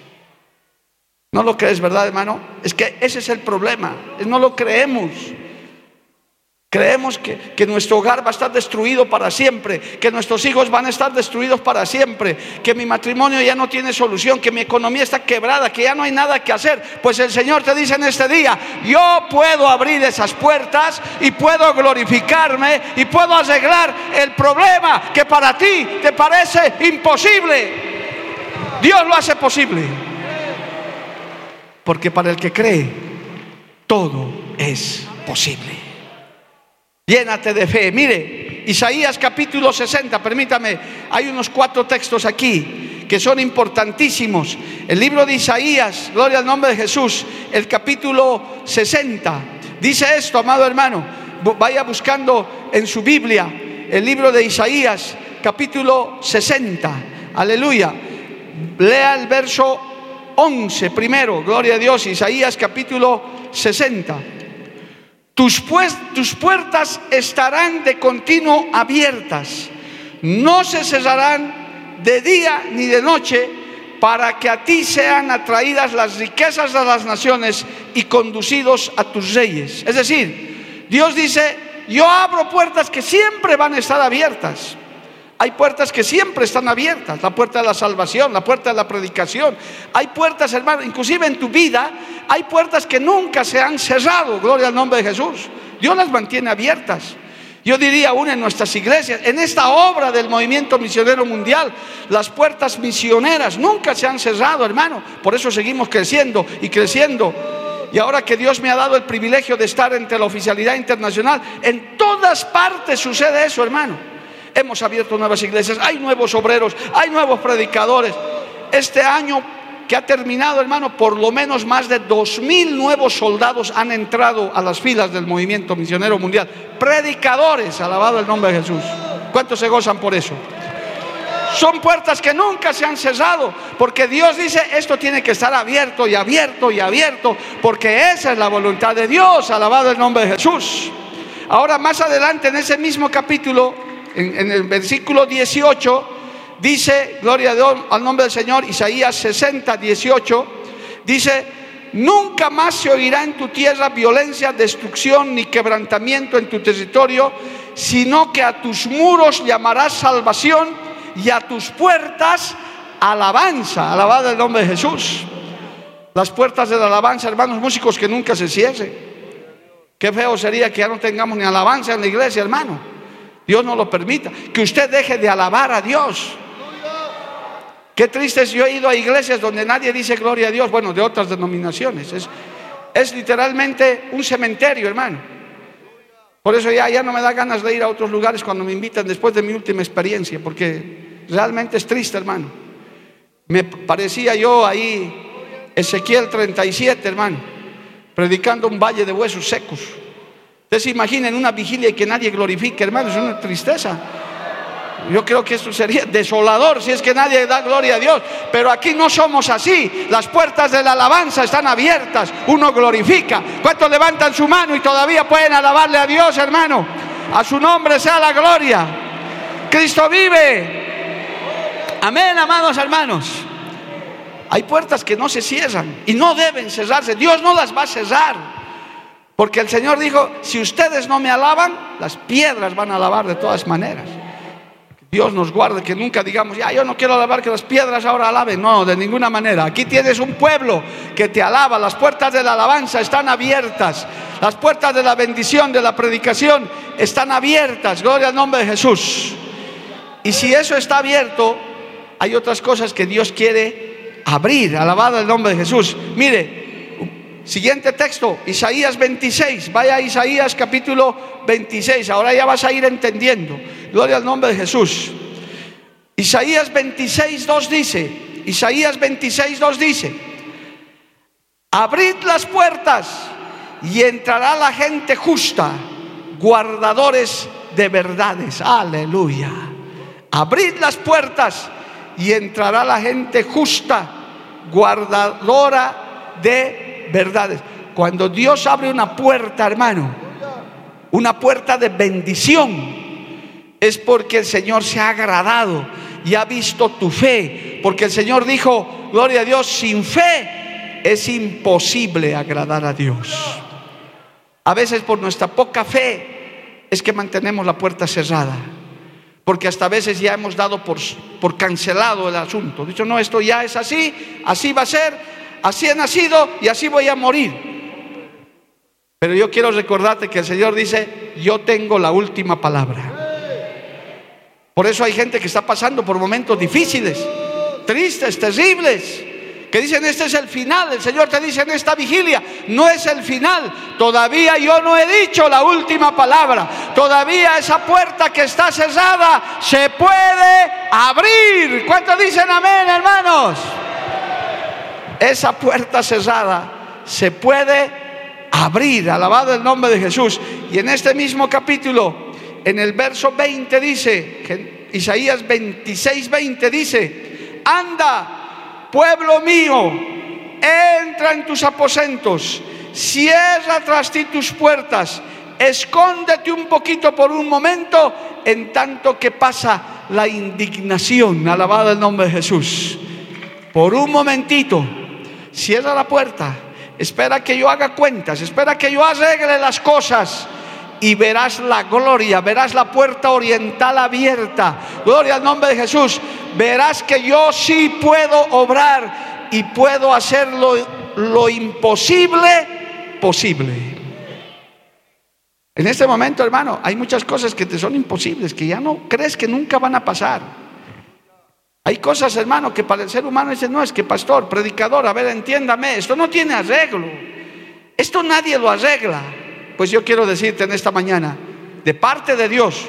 ¿No lo crees, verdad, hermano? Es que ese es el problema, no lo creemos. Creemos que nuestro hogar va a estar destruido para siempre, que nuestros hijos van a estar destruidos para siempre, que mi matrimonio ya no tiene solución, que mi economía está quebrada, que ya no hay nada que hacer. Pues el Señor te dice en este día, yo puedo abrir esas puertas y puedo glorificarme y puedo arreglar el problema que para ti te parece imposible. Dios lo hace posible, porque para el que cree todo es posible. Llénate de fe. Mire, Isaías capítulo 60, permítame, hay unos 4 textos aquí que son importantísimos. El libro de Isaías, gloria al nombre de Jesús, el capítulo 60. Dice esto, amado hermano, vaya buscando en su Biblia el libro de Isaías capítulo 60. Aleluya. Lea el verso 11 primero, gloria a Dios, Isaías capítulo 60. Tus puertas estarán de continuo abiertas, no se cerrarán de día ni de noche, para que a ti sean atraídas las riquezas de las naciones y conducidos a tus reyes. Es decir, Dios dice, yo abro puertas que siempre van a estar abiertas. Hay puertas que siempre están abiertas, la puerta de la salvación, la puerta de la predicación. Hay puertas, hermano, inclusive en tu vida, hay puertas que nunca se han cerrado, gloria al nombre de Jesús. Dios las mantiene abiertas. yo diría aún en nuestras iglesias, en esta obra del Movimiento Misionero Mundial, las puertas misioneras nunca se han cerrado, hermano. Por eso seguimos creciendo y creciendo. Y ahora que Dios me ha dado el privilegio de estar entre la oficialidad internacional, en todas partes sucede eso, hermano. Hemos abierto nuevas iglesias, hay nuevos obreros, hay nuevos predicadores. Este año que ha terminado, hermano, por lo menos más de 2000 nuevos soldados han entrado a las filas del Movimiento Misionero Mundial. Predicadores, alabado el nombre de Jesús. ¿Cuántos se gozan por eso? Son puertas que nunca se han cerrado, porque Dios dice, esto tiene que estar abierto y abierto y abierto, porque esa es la voluntad de Dios, alabado el nombre de Jesús. Ahora más adelante en ese mismo capítulo, en el versículo 18, dice, gloria a Dios, al nombre del Señor, Isaías 60, 18, dice, nunca más se oirá en tu tierra violencia, destrucción ni quebrantamiento en tu territorio, sino que a tus muros llamarás salvación y a tus puertas alabanza, alabado el nombre de Jesús. Las puertas de la alabanza, hermanos músicos, que nunca se cierren. Qué feo sería que ya no tengamos ni alabanza en la iglesia, hermano. Dios no lo permita, que usted deje de alabar a Dios. Qué triste es, yo he ido a iglesias donde nadie dice gloria a Dios, bueno, de otras denominaciones. Es literalmente un cementerio, hermano. Por eso ya no me da ganas de ir a otros lugares cuando me invitan después de mi última experiencia, porque realmente es triste, hermano. Me parecía yo ahí, Ezequiel 37, hermano, predicando un valle de huesos secos. Ustedes se imaginan una vigilia y que nadie glorifique, hermano, es una tristeza. Yo creo que esto sería desolador si es que nadie da gloria a Dios. Pero aquí no somos así. Las puertas de la alabanza están abiertas. Uno glorifica. ¿Cuántos levantan su mano y todavía pueden alabarle a Dios, hermano? A su nombre sea la gloria. Cristo vive. Amén, amados hermanos. Hay puertas que no se cierran y no deben cerrarse. Dios no las va a cerrar, porque el Señor dijo, si ustedes no me alaban, las piedras van a alabar de todas maneras. Dios nos guarde que nunca digamos, ya yo no quiero alabar, que las piedras ahora alaben. No, de ninguna manera. Aquí tienes un pueblo que te alaba. Las puertas de la alabanza están abiertas. Las puertas de la bendición, de la predicación, están abiertas. Gloria al nombre de Jesús. Y si eso está abierto, hay otras cosas que Dios quiere abrir. Alabado el nombre de Jesús. Mire, siguiente texto, Isaías 26. Vaya a Isaías capítulo 26. Ahora ya vas a ir entendiendo. Gloria al nombre de Jesús. Isaías 26:2 dice, Isaías 26:2 dice, abrid las puertas y entrará la gente justa, guardadores de verdades. Aleluya. Abrid las puertas y entrará la gente justa, guardadora de verdades. Cuando Dios abre una puerta, hermano, una puerta de bendición, es porque el Señor se ha agradado y ha visto tu fe, porque el Señor dijo, gloria a Dios, sin fe es imposible agradar a Dios. A veces por nuestra poca fe es que mantenemos la puerta cerrada, porque hasta a veces ya hemos dado por cancelado el asunto. Dicho, no, esto ya es así, así va a ser, así he nacido y así voy a morir. Pero yo quiero recordarte que el Señor dice, yo tengo la última palabra. Por eso hay gente que está pasando por momentos difíciles, tristes, terribles, que dicen, este es el final. El Señor te dice en esta vigilia, no es el final. Todavía yo no he dicho la última palabra. Todavía esa puerta que está cerrada se puede abrir. ¿Cuántos dicen amén, hermanos? Esa puerta cerrada se puede abrir. Alabado el nombre de Jesús. Y en este mismo capítulo, en el verso 20 dice, Isaías 26:20 dice, anda, pueblo mío, entra en tus aposentos, cierra tras ti tus puertas, escóndete un poquito por un momento, en tanto que pasa la indignación. Alabado el nombre de Jesús. Por un momentito, cierra la puerta, espera que yo haga cuentas, espera que yo arregle las cosas. Y verás la gloria, verás la puerta oriental abierta. Gloria al nombre de Jesús. Verás que yo sí puedo obrar y puedo hacer lo imposible posible. En este momento, hermano, hay muchas cosas que te son imposibles, que ya no crees que nunca van a pasar. Hay cosas, hermano, que para el ser humano dice, no, es que pastor, predicador, a ver, entiéndame, esto no tiene arreglo, esto nadie lo arregla. Pues yo quiero decirte en esta mañana, de parte de Dios,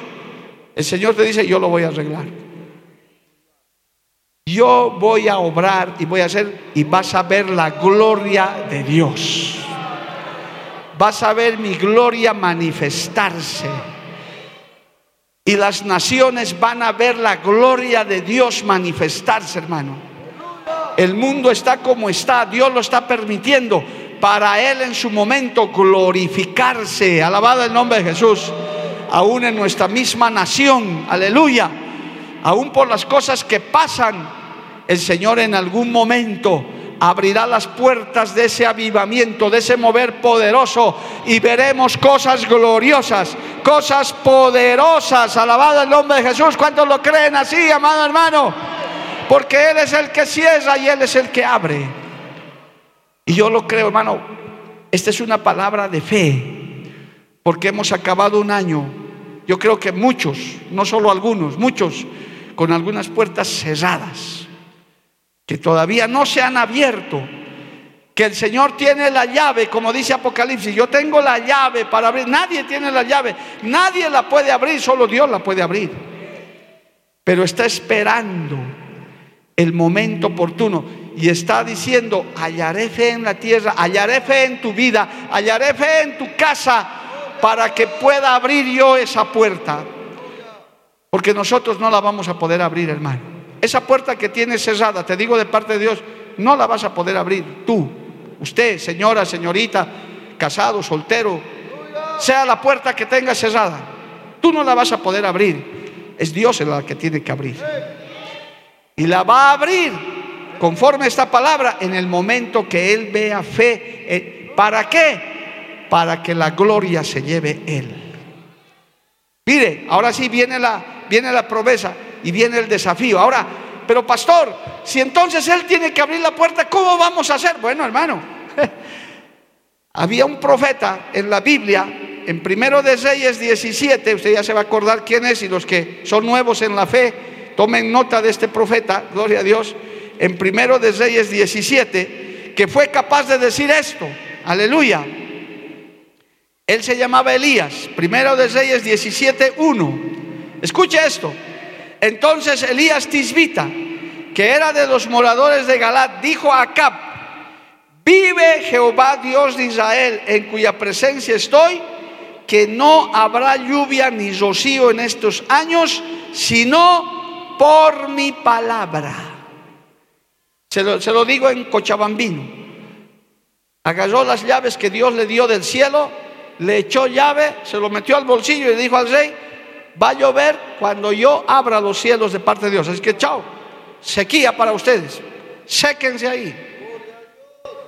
el Señor te dice, yo lo voy a arreglar. Yo voy a obrar y voy a hacer, y vas a ver la gloria de Dios. Vas a ver mi gloria manifestarse. Y las naciones van a ver la gloria de Dios manifestarse, hermano. El mundo está como está, Dios lo está permitiendo para Él en su momento glorificarse. Alabado el nombre de Jesús. Aún en nuestra misma nación, aleluya. Aún por las cosas que pasan, el Señor en algún momento abrirá las puertas de ese avivamiento, de ese mover poderoso, y veremos cosas gloriosas, cosas poderosas. Alabado el nombre de Jesús. ¿Cuántos lo creen así, amado hermano? Porque Él es el que cierra y Él es el que abre. Y yo lo creo, hermano. Esta es una palabra de fe, porque hemos acabado un año, yo creo que muchos, no solo algunos, muchos, con algunas puertas cerradas, que todavía no se han abierto, que el Señor tiene la llave, como dice Apocalipsis, yo tengo la llave para abrir. Nadie tiene la llave, nadie la puede abrir, solo Dios la puede abrir, pero está esperando el momento oportuno. Y está diciendo, hallaré fe en la tierra, hallaré fe en tu vida, hallaré fe en tu casa, para que pueda abrir yo esa puerta, porque nosotros no la vamos a poder abrir, hermano. Esa puerta que tienes cerrada, te digo de parte de Dios, no la vas a poder abrir tú, usted, señora, señorita, casado, soltero, sea la puerta que tengas cerrada, tú no la vas a poder abrir. Es Dios la que tiene que abrir, y la va a abrir conforme esta palabra en el momento que Él vea fe. ¿Para qué? Para que la gloria se lleve Él. Mire, ahora sí viene la promesa y viene el desafío. Ahora, pero pastor, si entonces Él tiene que abrir la puerta, ¿cómo vamos a hacer? Bueno, hermano, había un profeta en la Biblia, en Primero de Reyes 17, usted ya se va a acordar quién es, y los que son nuevos en la fe, tomen nota de este profeta, gloria a Dios, en Primero de Reyes 17, que fue capaz de decir esto, aleluya. Él se llamaba Elías, Primero de Reyes 17:1. Escuche esto. Entonces Elías Tisbita, que era de los moradores de Galat, dijo a Acab: vive Jehová Dios de Israel, en cuya presencia estoy, que no habrá lluvia ni rocío en estos años, sino por mi palabra. Se lo digo en cochabambino. Agarró las llaves que Dios le dio del cielo, le echó llave, se lo metió al bolsillo y le dijo al rey: va a llover cuando yo abra los cielos de parte de Dios. Así que chao, sequía para ustedes, séquense ahí.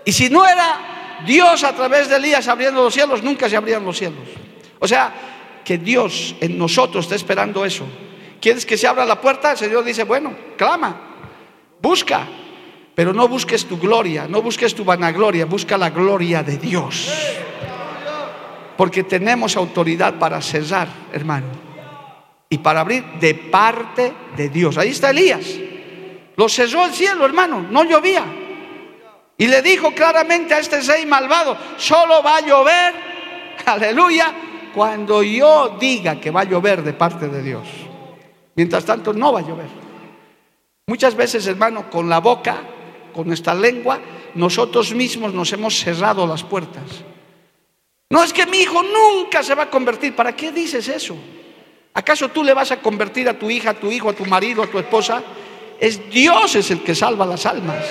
Y si no era Dios a través de Elías abriendo los cielos, nunca se abrían los cielos. O sea, que Dios en nosotros está esperando eso. ¿Quieres que se abra la puerta? El Señor dice, bueno, clama, busca, pero no busques tu gloria, no busques tu vanagloria, busca la gloria de Dios. Porque tenemos autoridad para cerrar, hermano, y para abrir de parte de Dios. Ahí está Elías. Lo cerró el cielo, hermano, no llovía. Y le dijo claramente a este rey malvado: solo va a llover, aleluya, cuando yo diga que va a llover de parte de Dios. Mientras tanto, no va a llover. Muchas veces, hermano, con la boca, con nuestra lengua, nosotros mismos nos hemos cerrado las puertas. No, es que mi hijo nunca se va a convertir. ¿Para qué dices eso? ¿Acaso tú le vas a convertir a tu hija, a tu hijo, a tu marido, a tu esposa? Es Dios es el que salva las almas.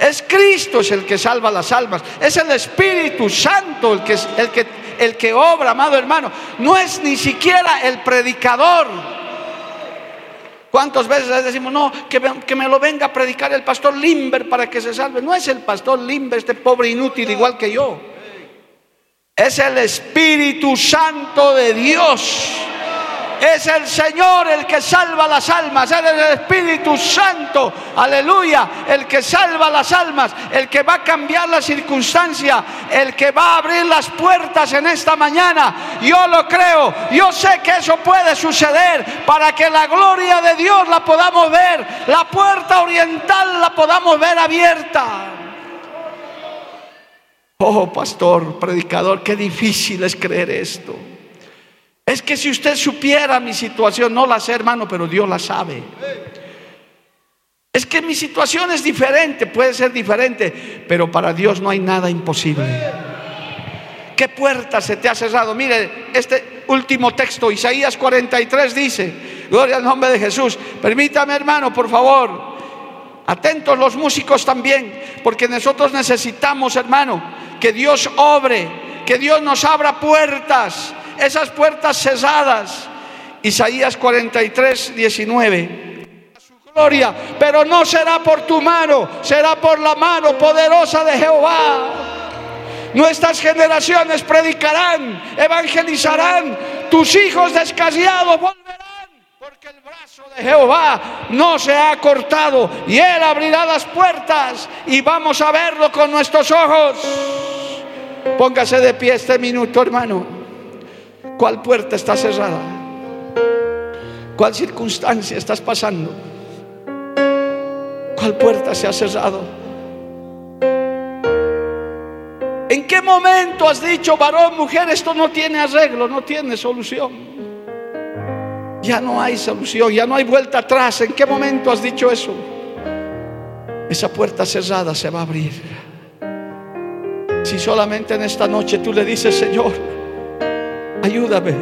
Es Cristo es el que salva las almas. Es el Espíritu Santo el que obra, amado hermano. No es ni siquiera el predicador. ¿Cuántas veces decimos, no, que me lo venga a predicar el pastor Limber para que se salve? No es el pastor Limber, este pobre inútil igual que yo. Es el Espíritu Santo de Dios Es el Señor el que salva las almas. Él es el Espíritu Santo, aleluya, el que salva las almas, el que va a cambiar la circunstancia, el que va a abrir las puertas en esta mañana. Yo lo creo, yo sé que eso puede suceder, para que la gloria de Dios la podamos ver, la puerta oriental la podamos ver abierta. Oh, pastor, predicador, qué difícil es creer esto. Es que si usted supiera mi situación, no la sé, hermano, pero Dios la sabe. Es que mi situación es diferente, puede ser diferente, pero para Dios no hay nada imposible. ¿Qué puerta se te ha cerrado? Mire, este último texto, Isaías 43 dice, gloria al nombre de Jesús. Permítame, hermano, por favor, atentos los músicos también, porque nosotros necesitamos, hermano, que Dios obre, que Dios nos abra puertas, esas puertas cesadas. Isaías 43:19. Gloria, pero no será por tu mano, será por la mano poderosa de Jehová. Nuestras generaciones predicarán, evangelizarán, tus hijos descasiados volverán, porque el brazo de Jehová no se ha cortado y Él abrirá las puertas, y vamos a verlo con nuestros ojos. Póngase de pie este minuto, hermano. ¿Cuál puerta está cerrada? ¿Cuál circunstancia estás pasando? ¿Cuál puerta se ha cerrado? ¿En qué momento has dicho, varón, mujer, esto no tiene arreglo, no tiene solución? Ya no hay solución, ya no hay vuelta atrás. ¿En qué momento has dicho eso? Esa puerta cerrada se va a abrir. Si solamente en esta noche tú le dices, Señor, ayúdame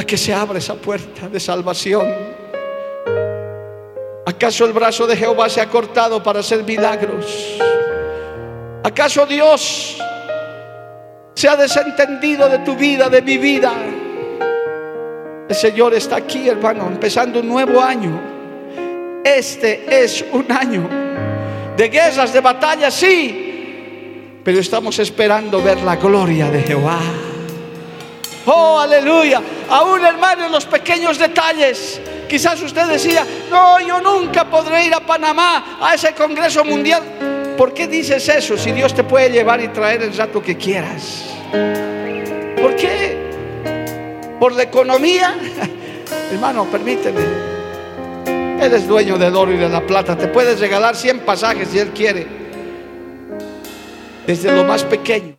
a que se abra esa puerta de salvación. ¿Acaso el brazo de Jehová se ha cortado para hacer milagros? ¿Acaso Dios se ha desentendido de tu vida, de mi vida? El Señor está aquí, hermano, empezando un nuevo año. Este es un año de guerras, de batallas, sí, pero estamos esperando ver la gloria de Jehová. Oh, aleluya. Aún, hermano, en los pequeños detalles. Quizás usted decía, no, yo nunca podré ir a Panamá, a ese congreso mundial. ¿Por qué dices eso si Dios te puede llevar y traer el rato que quieras? ¿Por qué? ¿Por la economía? Hermano, permíteme, Él es dueño del oro y de la plata. Te puedes regalar 100 pasajes si Él quiere, desde lo más pequeño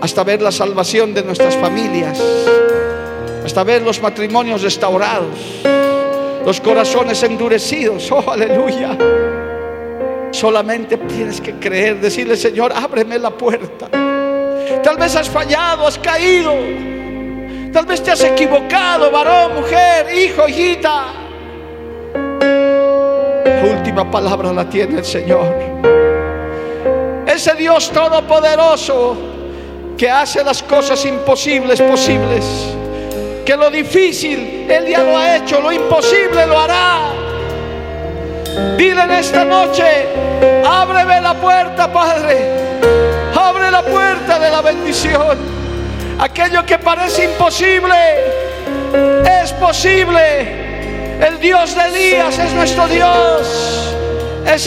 hasta ver la salvación de nuestras familias, hasta ver los matrimonios restaurados, los corazones endurecidos. Oh, aleluya. Solamente tienes que creer, decirle, Señor, ábreme la puerta. Tal vez has fallado, has caído, tal vez te has equivocado, varón, mujer, hijo, hijita. La última palabra la tiene el Señor, ese Dios todopoderoso que hace las cosas imposibles posibles, que lo difícil Él ya lo ha hecho, lo imposible lo hará. Dile en esta noche, ábreme la puerta, Padre, abre la puerta de la bendición. Aquello que parece imposible es posible. El Dios de Elías es nuestro Dios. Es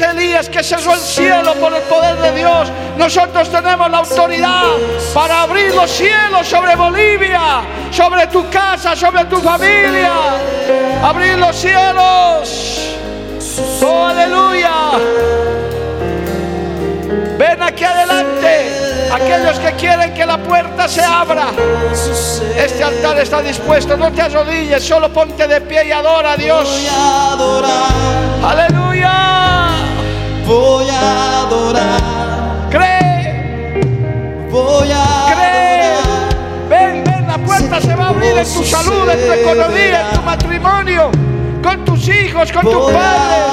Elías que cerró el cielo por el poder de Dios. Nosotros tenemos la autoridad para abrir los cielos sobre Bolivia, sobre tu casa, sobre tu familia. Abrir los cielos. Oh, aleluya. Ven aquí adelante, aquellos que quieren que la puerta se abra. Este altar está dispuesto. No te arrodilles, solo ponte de pie y adora a Dios. Aleluya. Voy a adorar. Cree. Voy a cree. Adorar. Ven, ven, la puerta se va a abrir en tu salud, en tu economía, en tu matrimonio, con tus hijos, con tus padres.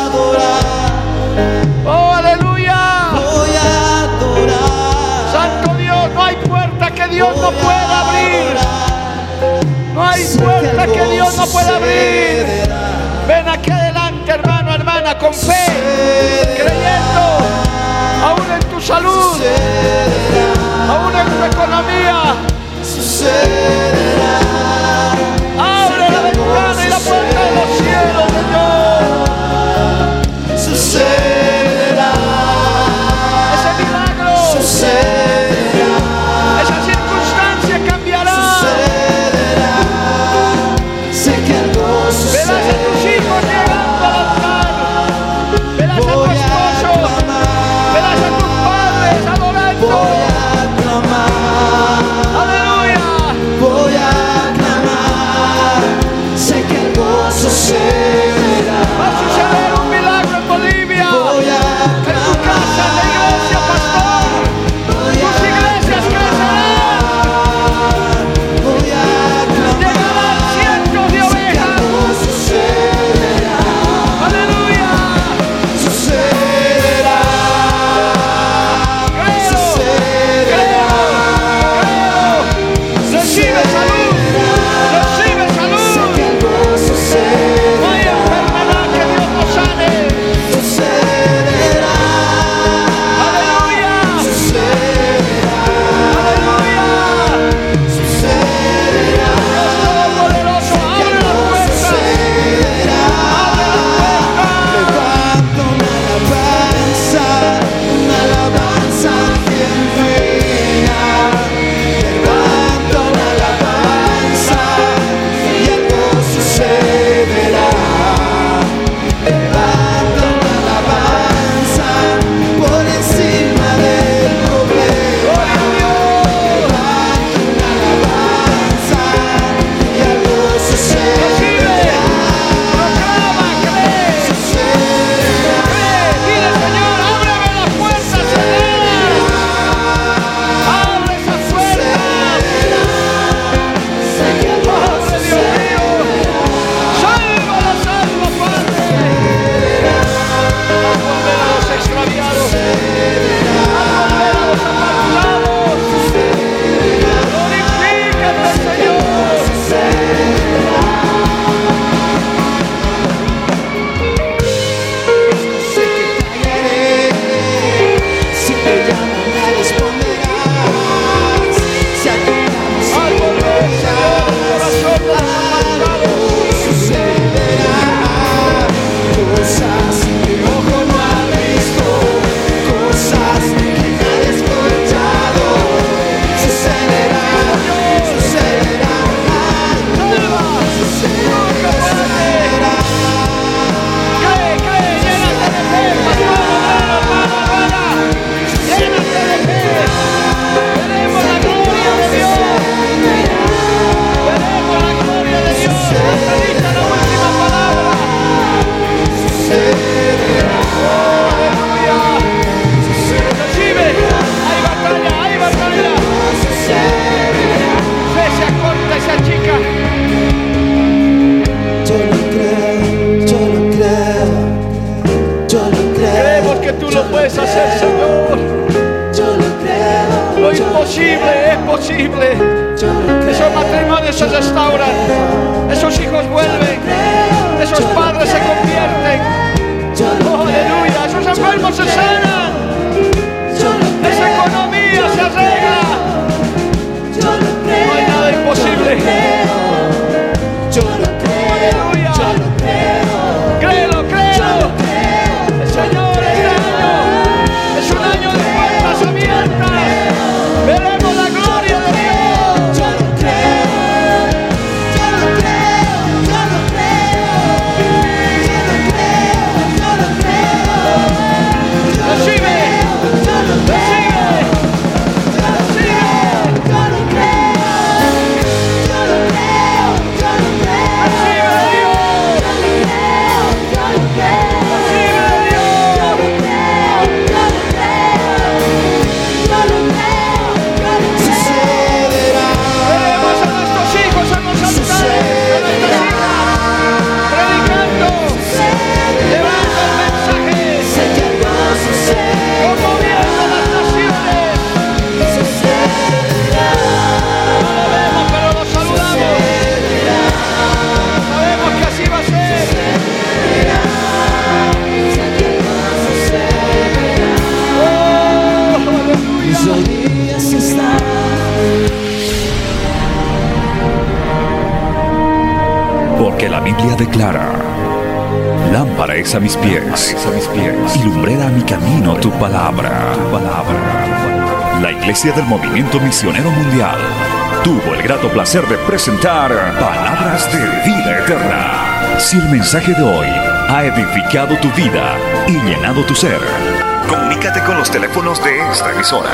Oh, aleluya. Voy a adorar. Santo Dios, no hay puerta que Dios no pueda abrir. No hay puerta que Dios no pueda abrir. Ven aquí adelante, hermano, hermana, con fe, creyendo, aún en tu salud, aún en tu economía. sucederá. Va a suceder un milagro en Bolivia, en tu casa, en la iglesia, pastor. Tus iglesias crecerán, llegarán cientos de ovejas. Sucederá. Aleluya. Sucederá. Creo. Recibe salud. A mis pies y lumbrera a mi camino tu palabra. La Iglesia del Movimiento Misionero Mundial tuvo el grato placer de presentar Palabras de Vida Eterna. Si el mensaje de hoy ha edificado tu vida y llenado tu ser, comunica Comunícate con los teléfonos de esta emisora.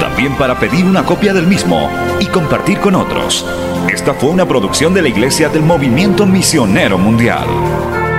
También para pedir una copia del mismo y compartir con otros. Esta fue una producción de la Iglesia del Movimiento Misionero Mundial.